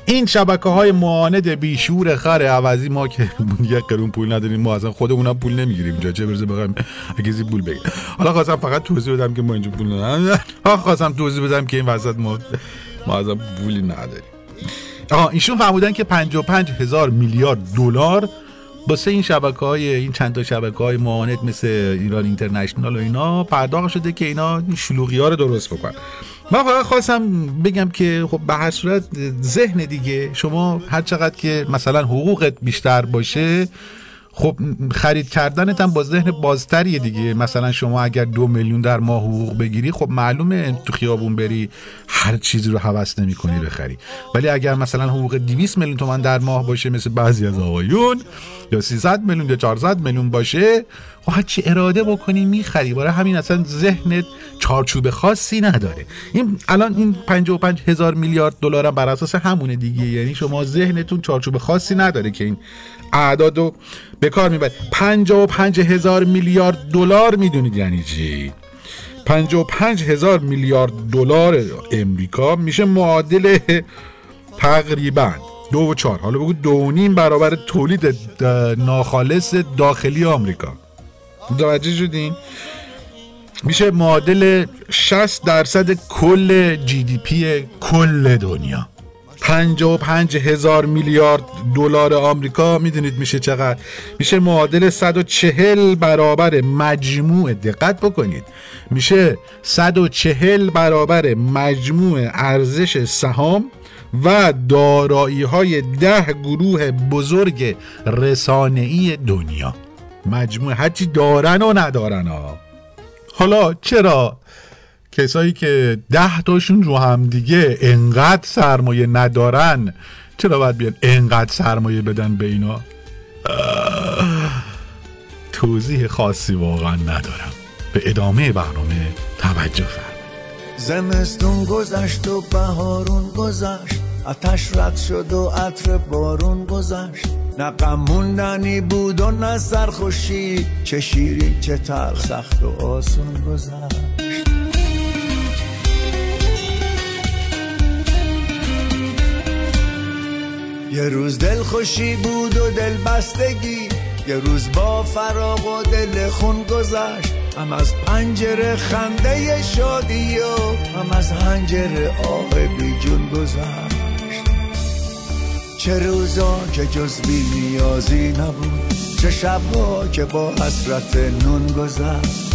این شبکه‌های معاند بیشور خر عوضی. ما که یک قرون پول نداریم، ما اصلا خودمونم پول نمیگیریم، جا چه برسه بخوایم اگزی پول بگیر. حالا خواستم فقط توضیح بدم که ما اینجا پول نداریم. خواستم توضیح بدم که این وسط ما اصلا پولی نداریم. ایشون فهمودن که 55,000 میلیارد دلار واسه این شبکه‌های، این چند تا شبکه‌های معاند مثل ایران اینترنشنال و اینا پرداخت شده که اینا شلوغی‌ها رو درست بکنن. من فقط خواستم بگم که خب به هر صورت ذهن دیگه، شما هر چقدر که مثلا حقوقت بیشتر باشه خب خرید کردنت هم با ذهن بازتریه دیگه. مثلا شما اگر 2 میلیون در ماه حقوق بگیری خب معلومه تو خیابون بری هر چیزی رو هوس نمی‌کنی بخری، ولی اگر مثلا حقوق 200 میلیون تومان در ماه باشه مثل بعضی از آقایون، یا 300 میلیون یا 400 میلیون باشه، خب هر چی اراده بکنی می‌خری. برای همین اصلا ذهنت چارچوب خاصی نداره. این الان این 55,000 میلیارد دلار هم بر اساس همونه دیگه، یعنی شما ذهنتون چارچوب خاصی نداره که این اعدادو به کار میبرید. 55,000 میلیارد دلار میدونید یعنی چی؟ 55,000 میلیارد دلار امریکا میشه معادل تقریبا 2.4، حالا بگو 2.5 برابر تولید ناخالص داخلی آمریکا. متوجه شدین؟ میشه معادل 60% کل جی دی پی کل دنیا. 55,000 میلیارد دلار آمریکا میدونید میشه چقدر؟ میشه معادل 140 برابر مجموع، دقت بکنید، میشه 140 برابر مجموع ارزش سهام و دارایی‌های 10 گروه بزرگ رسانه‌ای دنیا. مجموع هرچی دارن و ندارن ها. حالا چرا کسایی که 10 تاشون رو هم دیگه انقدر سرمایه ندارن چرا باید بیان انقدر سرمایه بدن به اینا؟ توضیح خاصی واقعا ندارم. به ادامه برنامه توجه فرمایید. زمستون گذشت و بهارون گذشت، آتش رد شد و عطر بارون گذشت، نه غم موندنی بود و نه سرخوشی، چه شیرین چه تلخ، سخت و آسون گذشت. یه روز دلخوشی بود و دلبستگی، یه روز با فراق و دل خون گذشت، هم از پنجره خنده شادی و هم از هنجره آه بی جون گذشت. چه روزا که جز بی نیازی نبود، چه شبا که با حسرت نون گذشت.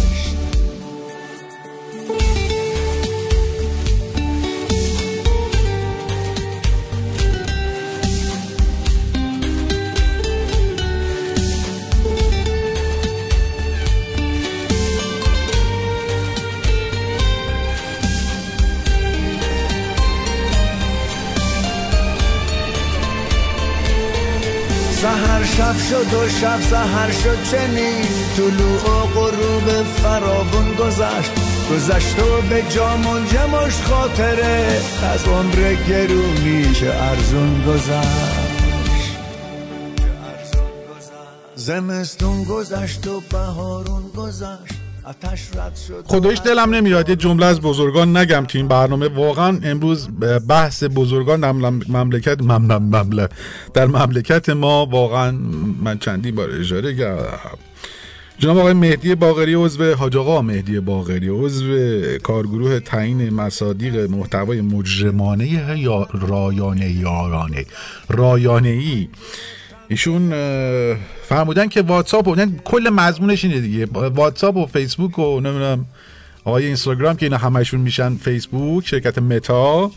شب شد و شب سحر شد چنین، طلوع و غروب فراوون گذشت، گذشت و به جا منجمش خاطره از عمر گرونی که ارزون گذشت. زمستون گذشت و بهارون گذشت، خدایش دلم نمیاد یه جمله از بزرگان نگم تو این برنامه. واقعا امروز بحث بزرگان در مملکت ما، واقعا من چندین بار اشاره کردم. جناب آقای مهدی باقری، عضو حاج آقا مهدی باقری، عضو کارگروه تعیین مصادیق محتوای مجرمانه یا رایانه‌ای، ایشون فهمودن که واتساپ و کل مضمونش اینه دیگه، واتساپ و فیسبوک و نمیدونم آقای اینستاگرام که اینا همشون میشن فیسبوک، شرکت متا،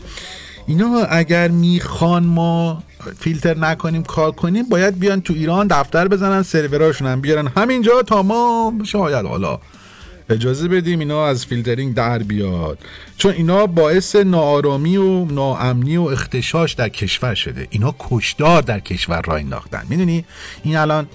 اینا اگر میخوان ما فیلتر نکنیم کار کنیم باید بیان تو ایران دفتر بزنن، سروراشون هم بیارن همینجا تا ما شاید حالا اجازه بدیم اینا از فیلترینگ در بیاد، چون اینا باعث ناآرامی و ناامنی و اختشاش در کشور شده. اینا کشدار در کشور راه انداختن. میدونی این الان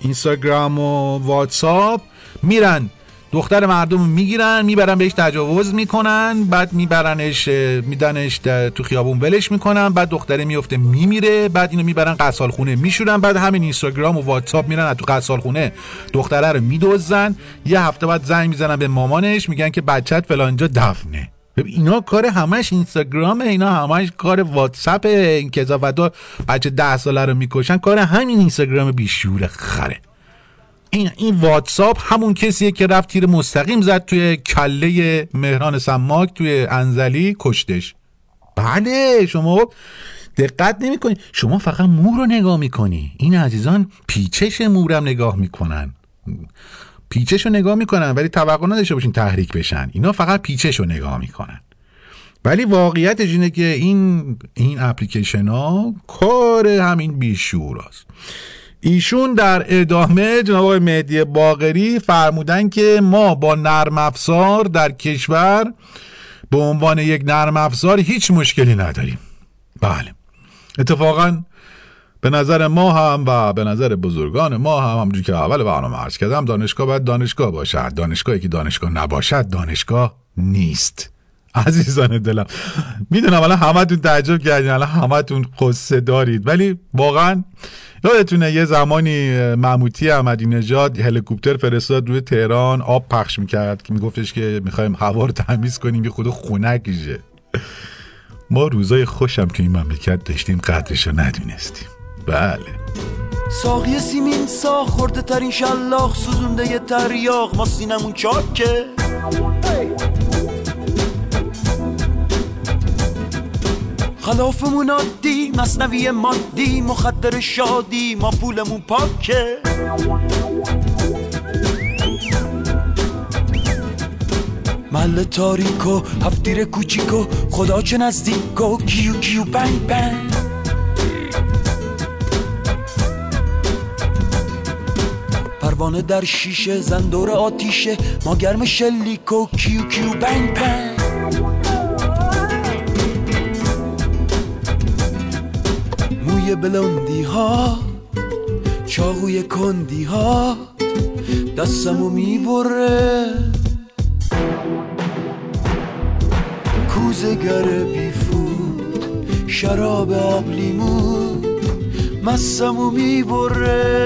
اینستاگرام و واتساپ میرن دختر مردم میگیرن، میبرن بهش تجاوز میکنن، بعد میبرنش میدنش تو خیابون ولش میکنن، بعد دختره میفته میمیره، بعد اینو میبرن قصالخونه میشورن، بعد همین اینستاگرام و واتساپ میرن تو قصالخونه دختره رو میدزدن، یه هفته بعد زنگ میزنن به مامانش میگن که بچت فلانجا دفنه. اینا کار همش اینستاگرامه، اینا همش کار واتساپ، این کذافتا بچه 10 ساله رو میکشن، کار همین اینستاگرام بیشوره خره. این واتساپ همون کسیه که رفت تیر مستقیم زد توی کله مهران سماک توی انزلی کشتش. بله شما دقت نمی‌کنی، شما فقط مور رو نگاه می‌کنی. این عزیزان پیچش مورم نگاه می‌کنن، پیچش رو نگاه میکنن، ولی توقع نداشته باشین تحریک بشن. اینا فقط پیچش رو نگاه میکنن، ولی واقعیتش اینه که این اپلیکیشن ها کار همین بیشعور هاست. ایشون در ادامه جناب آقای مهدی باقری فرمودن که ما با نرم افزار در کشور به عنوان یک نرم افزار هیچ مشکلی نداریم. بله اتفاقاً به نظر ما هم و به نظر بزرگان ما هم، همونجوری که اول برنامه عرض کردم، دانشگاه باید دانشگاه باشد. دانشگاهی که دانشگاه نباشد دانشگاه نیست. عزیزان دلم میدونم الان همتون تعجب کردین، الان همتون قصه دارید، ولی واقعا یادتونه یه زمانی محمودی احمدی‌نژاد هلیکوپتر فرستاد روی تهران، آب پخش میکرد که میگفتش که میخوایم هوا رو تمیز کنیم، یه خود خنکیشه. ما روزای خوشم که این مملکت داشتیم قدرشو ندونستیم. بله ساقی سیمین ساق خورده ترین شلاخ سوزونده یه تریاق، ما سینمون چاکه خلافمون عادی، مصنوی مادی، مخدر شادی، ما پولمون پاکه. محل تاریکو هفتیر کوچیکو خدا چه نزدیکو، کیو کیو بنگ بنگ. پروانه در شیشه زندور آتیشه، ما گرم شلیکو، کیو کیو بنگ بنگ. موی بلندی ها چاقوی کندی ها دستمو میبره، کوزگر بیفود شراب آب لیمون مستمو میبره.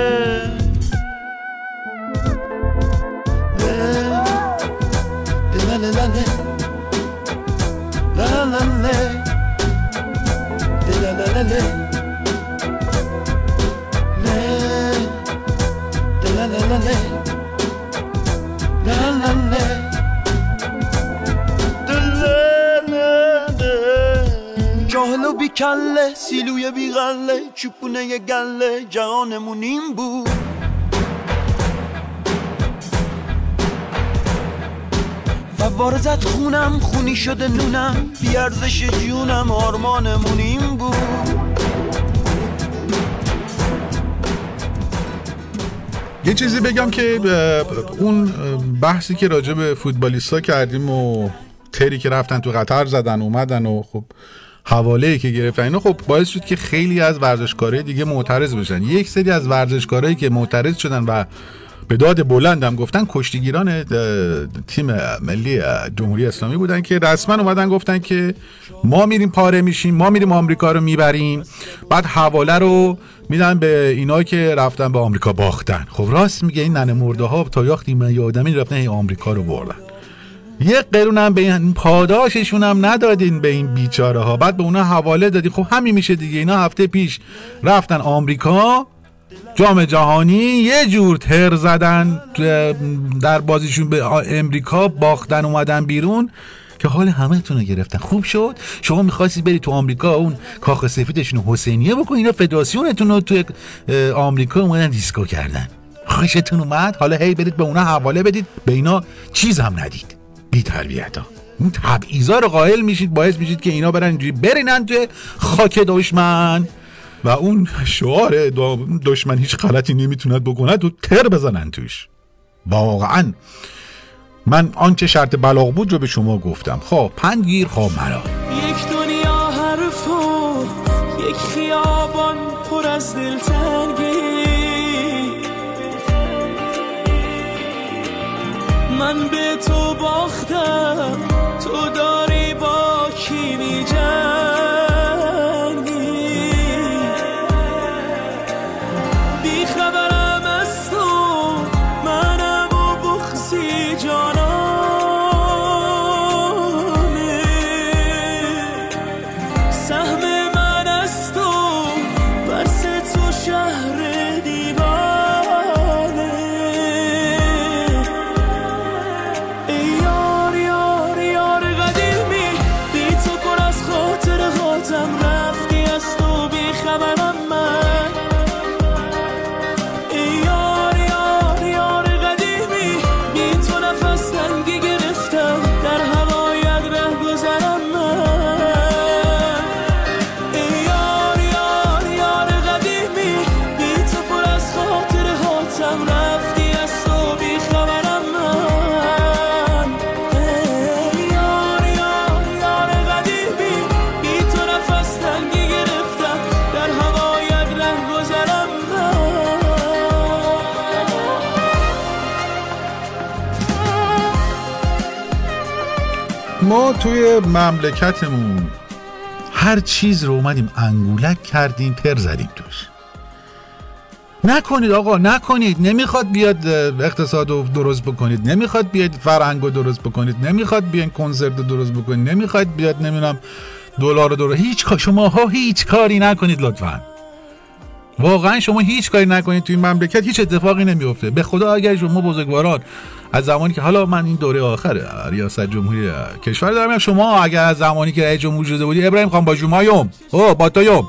جاهل و بیکله سیلوی بیغله چوپونه یه گله، جهانمون این بود. فوار زد خونم خونی شده نونم، بیارزش جونم آرمانمون این بود. یه چیزی بگم که اون بحثی که راجع به فوتبالیستا کردیم و تری که رفتن تو قطر زدن اومدن و خب حواله‌ای که گرفتن، اینو خب باعث شد که خیلی از ورزشکارای دیگه معترض بشن. یک سری از ورزشکارایی که معترض شدن و به داد بلند هم گفتن، کشتیگیران تیم ملی جمهوری اسلامی بودن که رسما اومدن گفتن که ما میریم پاره میشیم، ما میریم آمریکا رو میبریم، بعد حواله رو میدن به اینا که رفتن به آمریکا باختن. خب راست میگه این ننه مرده ها تا یاختی من یادمین رفتن این آمریکا رو بردن، یه قرون هم به این پاداششون هم ندادین به این بیچاره ها، بعد به اونا حواله دادی. خب همین میشه دیگه. اینا هفته پیش رفتن آمریکا جام جهانی، یه جور تر زدن در بازیشون به امریکا، باختن اومدن بیرون که حال همه تون رو گرفتن. خوب شد شما میخواستی بری تو آمریکا اون کاخ سفیدشون رو حسینیه بکن، اینا فدراسیونتون رو تو آمریکا اومدن دیسکو کردن. خوشتون اومد حالا هی برید به اونا حواله بدید، به اینا چیز هم ندید. بی تربیتا این تبعیضا رو قائل میشید، باعث میشید که اینا برن اینجوری برینن توی خاک دشمن و اون شعار دشمن هیچ غلطی نمیتوند بکند و تر بزنن توش. واقعا من آنچه شرط بلاغ بود رو به شما گفتم. خب پندگیر خب مرا یک دنیا حرف و یک خیابان پر از دلتنگی، من به تو باختم، تو داری با کی می جنگی؟ بی خبرم از تو، منم و بغضی جانانه. سهم من از تو، بس تو شهر ما توی مملکتمون هر چیز رو اومدیم انگولک کردیم، پر زدیم توش. نکنید آقا، نکنید. نمیخواد بیاد اقتصاد رو درست بکنید، نمیخواد بیاد فرهنگ رو درست بکنید، نمیخواد بیاد کنسرت رو درست بکنید، نمیخواد بیاد نمیدونم دلار رو درست. هیچ کار شماها هیچ کاری نکنید لطفاً. واقعا شما هیچ کاری نکنید توی مملکت، هیچ اتفاقی نمیفته. به خدا اگر شما بزرگواران از زمانی که حالا من این دوره آخره ریاست جمهوری کشور دارم، شما اگر از زمانی که رئیس جمهور شده بودی ابراهیم خان با جمایم او با تایم،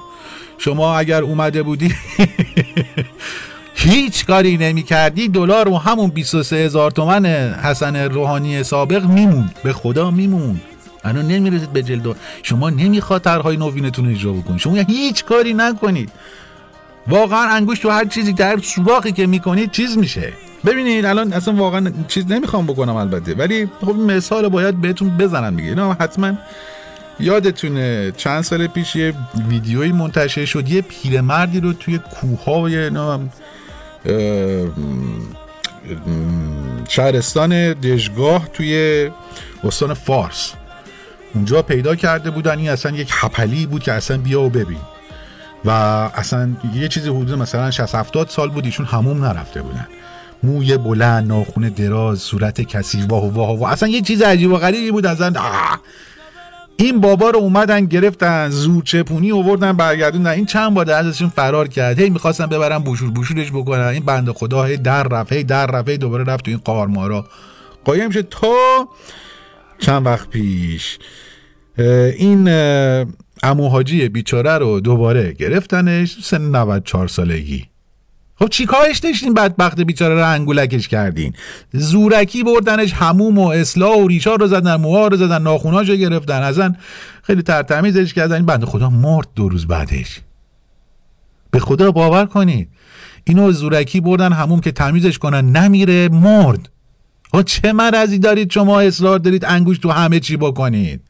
شما اگر اومده بودی هیچ کاری نمی‌کردی، دلار رو همون 23000 تومان حسن روحانی سابق میمون. به خدا میمون. الان نمی‌رسید به جلد. شما نمی‌خواد طرح‌های نوینتون رو اجرا بکنید. شما هیچ کاری نکنید. واقعا انگوش تو هر چیزی، در سوراخی که میکنید چیز میشه. ببینید الان اصلا واقعا چیز نمیخوام بکنم البته، ولی خب مثال باید بهتون بزنم دیگه. اینا حتما یادتونه چند سال پیش یه ویدیویی منتشر شد، یه پیرمردی رو توی کوههای شهرستان دژگاه توی استان فارس اونجا پیدا کرده بودن. این اصلا یک هپلی بود که اصلا بیا و ببین، و اصلا یه چیزی حدود مثلا 60-70 سال بود ایشون حموم نرفته بودن، موی بلند، ناخن دراز، صورت کثیف، واه واه واه، اصلا یه چیز عجیب و غریبی بود. اصلا این بابا رو اومدن گرفتن، زورچپونی آوردن برگردوندن. این چند بار ازشون فرار کرد، هی می‌خواستن ببرن بوشور بوشورش بکنن، این بنده خدا هی در رفت، دوباره رفت تو این قارمارا قایم شد. تا چند وقت پیش این عمو حاجی بیچاره رو دوباره گرفتنش، سن 94 سالگی. خب چیکارش داشتین؟ بدبخت بیچاره رو انگولکش کردین، زورکی بردنش حموم و اصلاح و ریشا رو زدن، موها رو زدن، ناخوناشو گرفتن، ازن خیلی ترتمیزش کردن. این بنده خدا مرد 2 روز بعدش. به خدا باور کنید اینو زورکی بردن حموم که تمیزش کنن، نمیره، مرد. ها چه مرضی دارید شما؟ اصرار دارید انگوش تو همه چی بکنید.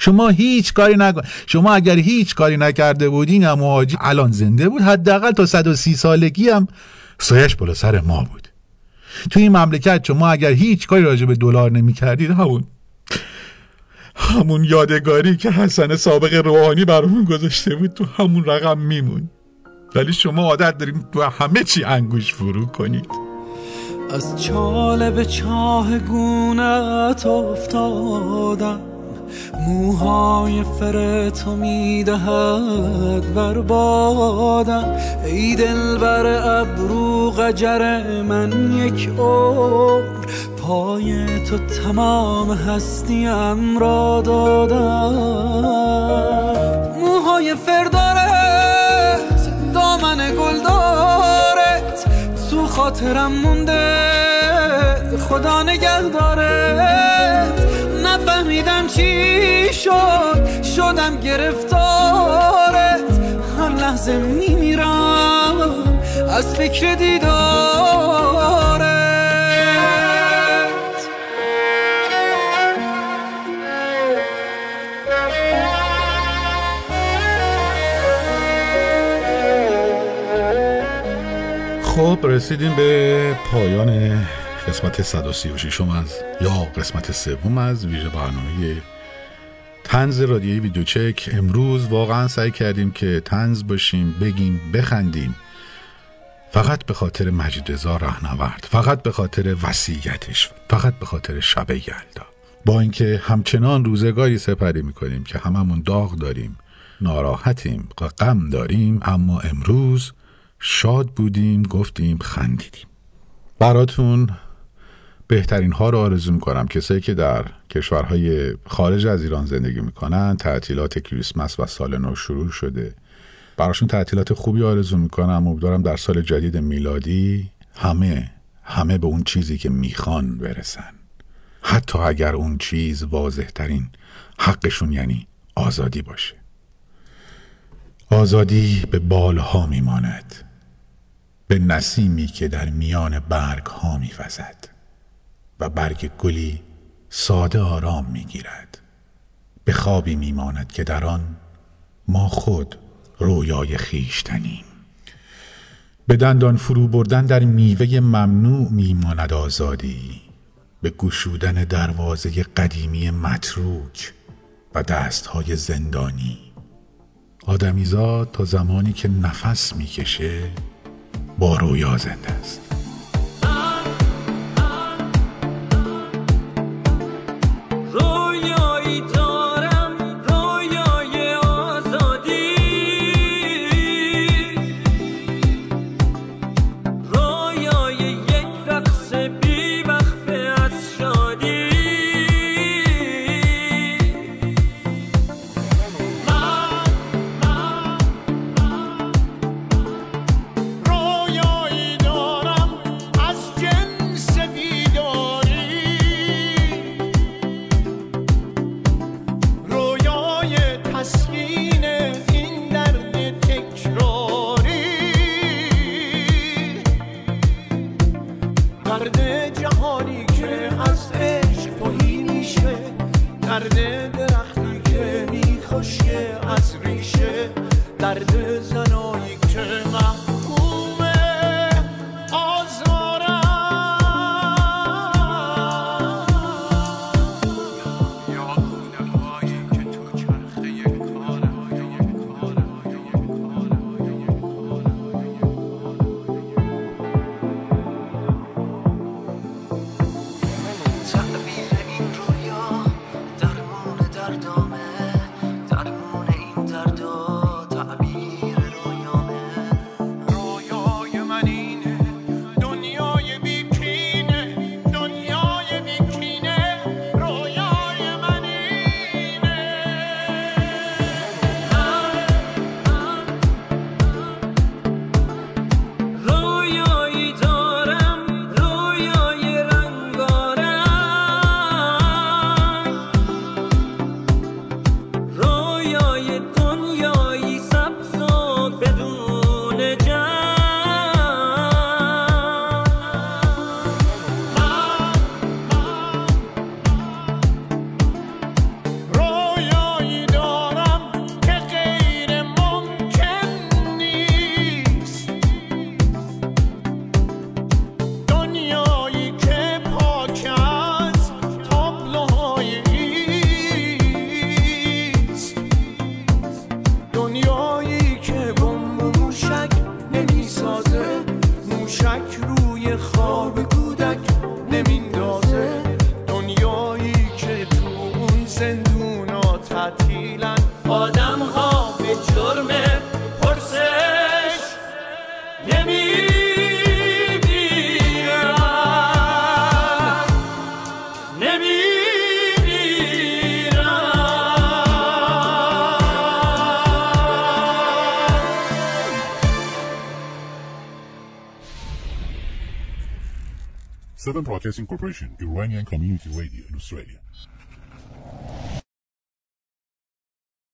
شما هیچ کاری نکنید. شما اگر هیچ کاری نکرده بودین امواجی الان زنده بود، حداقل تا 130 سالگی هم سایش بالا سر ما بود. تو این مملکت شما اگر هیچ کاری راجع به دلار نمی‌کردید، همون یادگاری که حسن سابق روحانی برامون گذاشته بود تو همون رقم میمون. ولی شما عادت دارید تو همه چی انگوش فرو کنید. از چاله به چاه گونت افتادم، موهای فرتو میدهد بر بادم. ای دلبر ابرو قجر من، یک عمر پای تو تمام هستیم را دادم. موهای فردارت، دامن گلدارت تو خاطرم مونده، خدا نگهدارت. فهمیدم چی شد، شدم گرفتارت، هر لحظه میمیرم از فکر دیدارت. خب رسیدیم به پایان قسمت 136 از یا قسمت سوم از ویژه برنامه طنز رادیویی ویدیوچک. امروز واقعا سعی کردیم که طنز باشیم، بگیم، بخندیم، فقط به خاطر مجید رضا رهنورد، فقط به خاطر وصیتش، فقط به خاطر شب یلدا. با اینکه همچنان روزگاری سپری میکنیم که هممون داغ داریم، ناراحتیم، غم داریم، اما امروز شاد بودیم، گفتیم، خندیدیم. براتون بهترین ها رو آرزو میکنم. کسایی که در کشورهای خارج از ایران زندگی میکنن، تعطیلات کریسمس و سال نو شروع شده، براشون تعطیلات خوبی آرزو میکنم. امیدوارم در سال جدید میلادی همه به اون چیزی که میخوان برسن، حتی اگر اون چیز واضح ترین حقشون یعنی آزادی باشه. آزادی به بالها میماند، به نسیمی که در میان برگ ها میوزد و برگ گلی ساده آرام میگیرد، به خوابی میماند که در آن ما خود رویای خیشتنیم. به دندان فرو بردن در میوه ممنوع میماند آزادی، به گشودن دروازه قدیمی متروک و دستهای زندانی. آدمیزاد تا زمانی که نفس میکشه با رویا زنده است. Southern Broadcasting Corporation, Iranian Community Radio in Australia.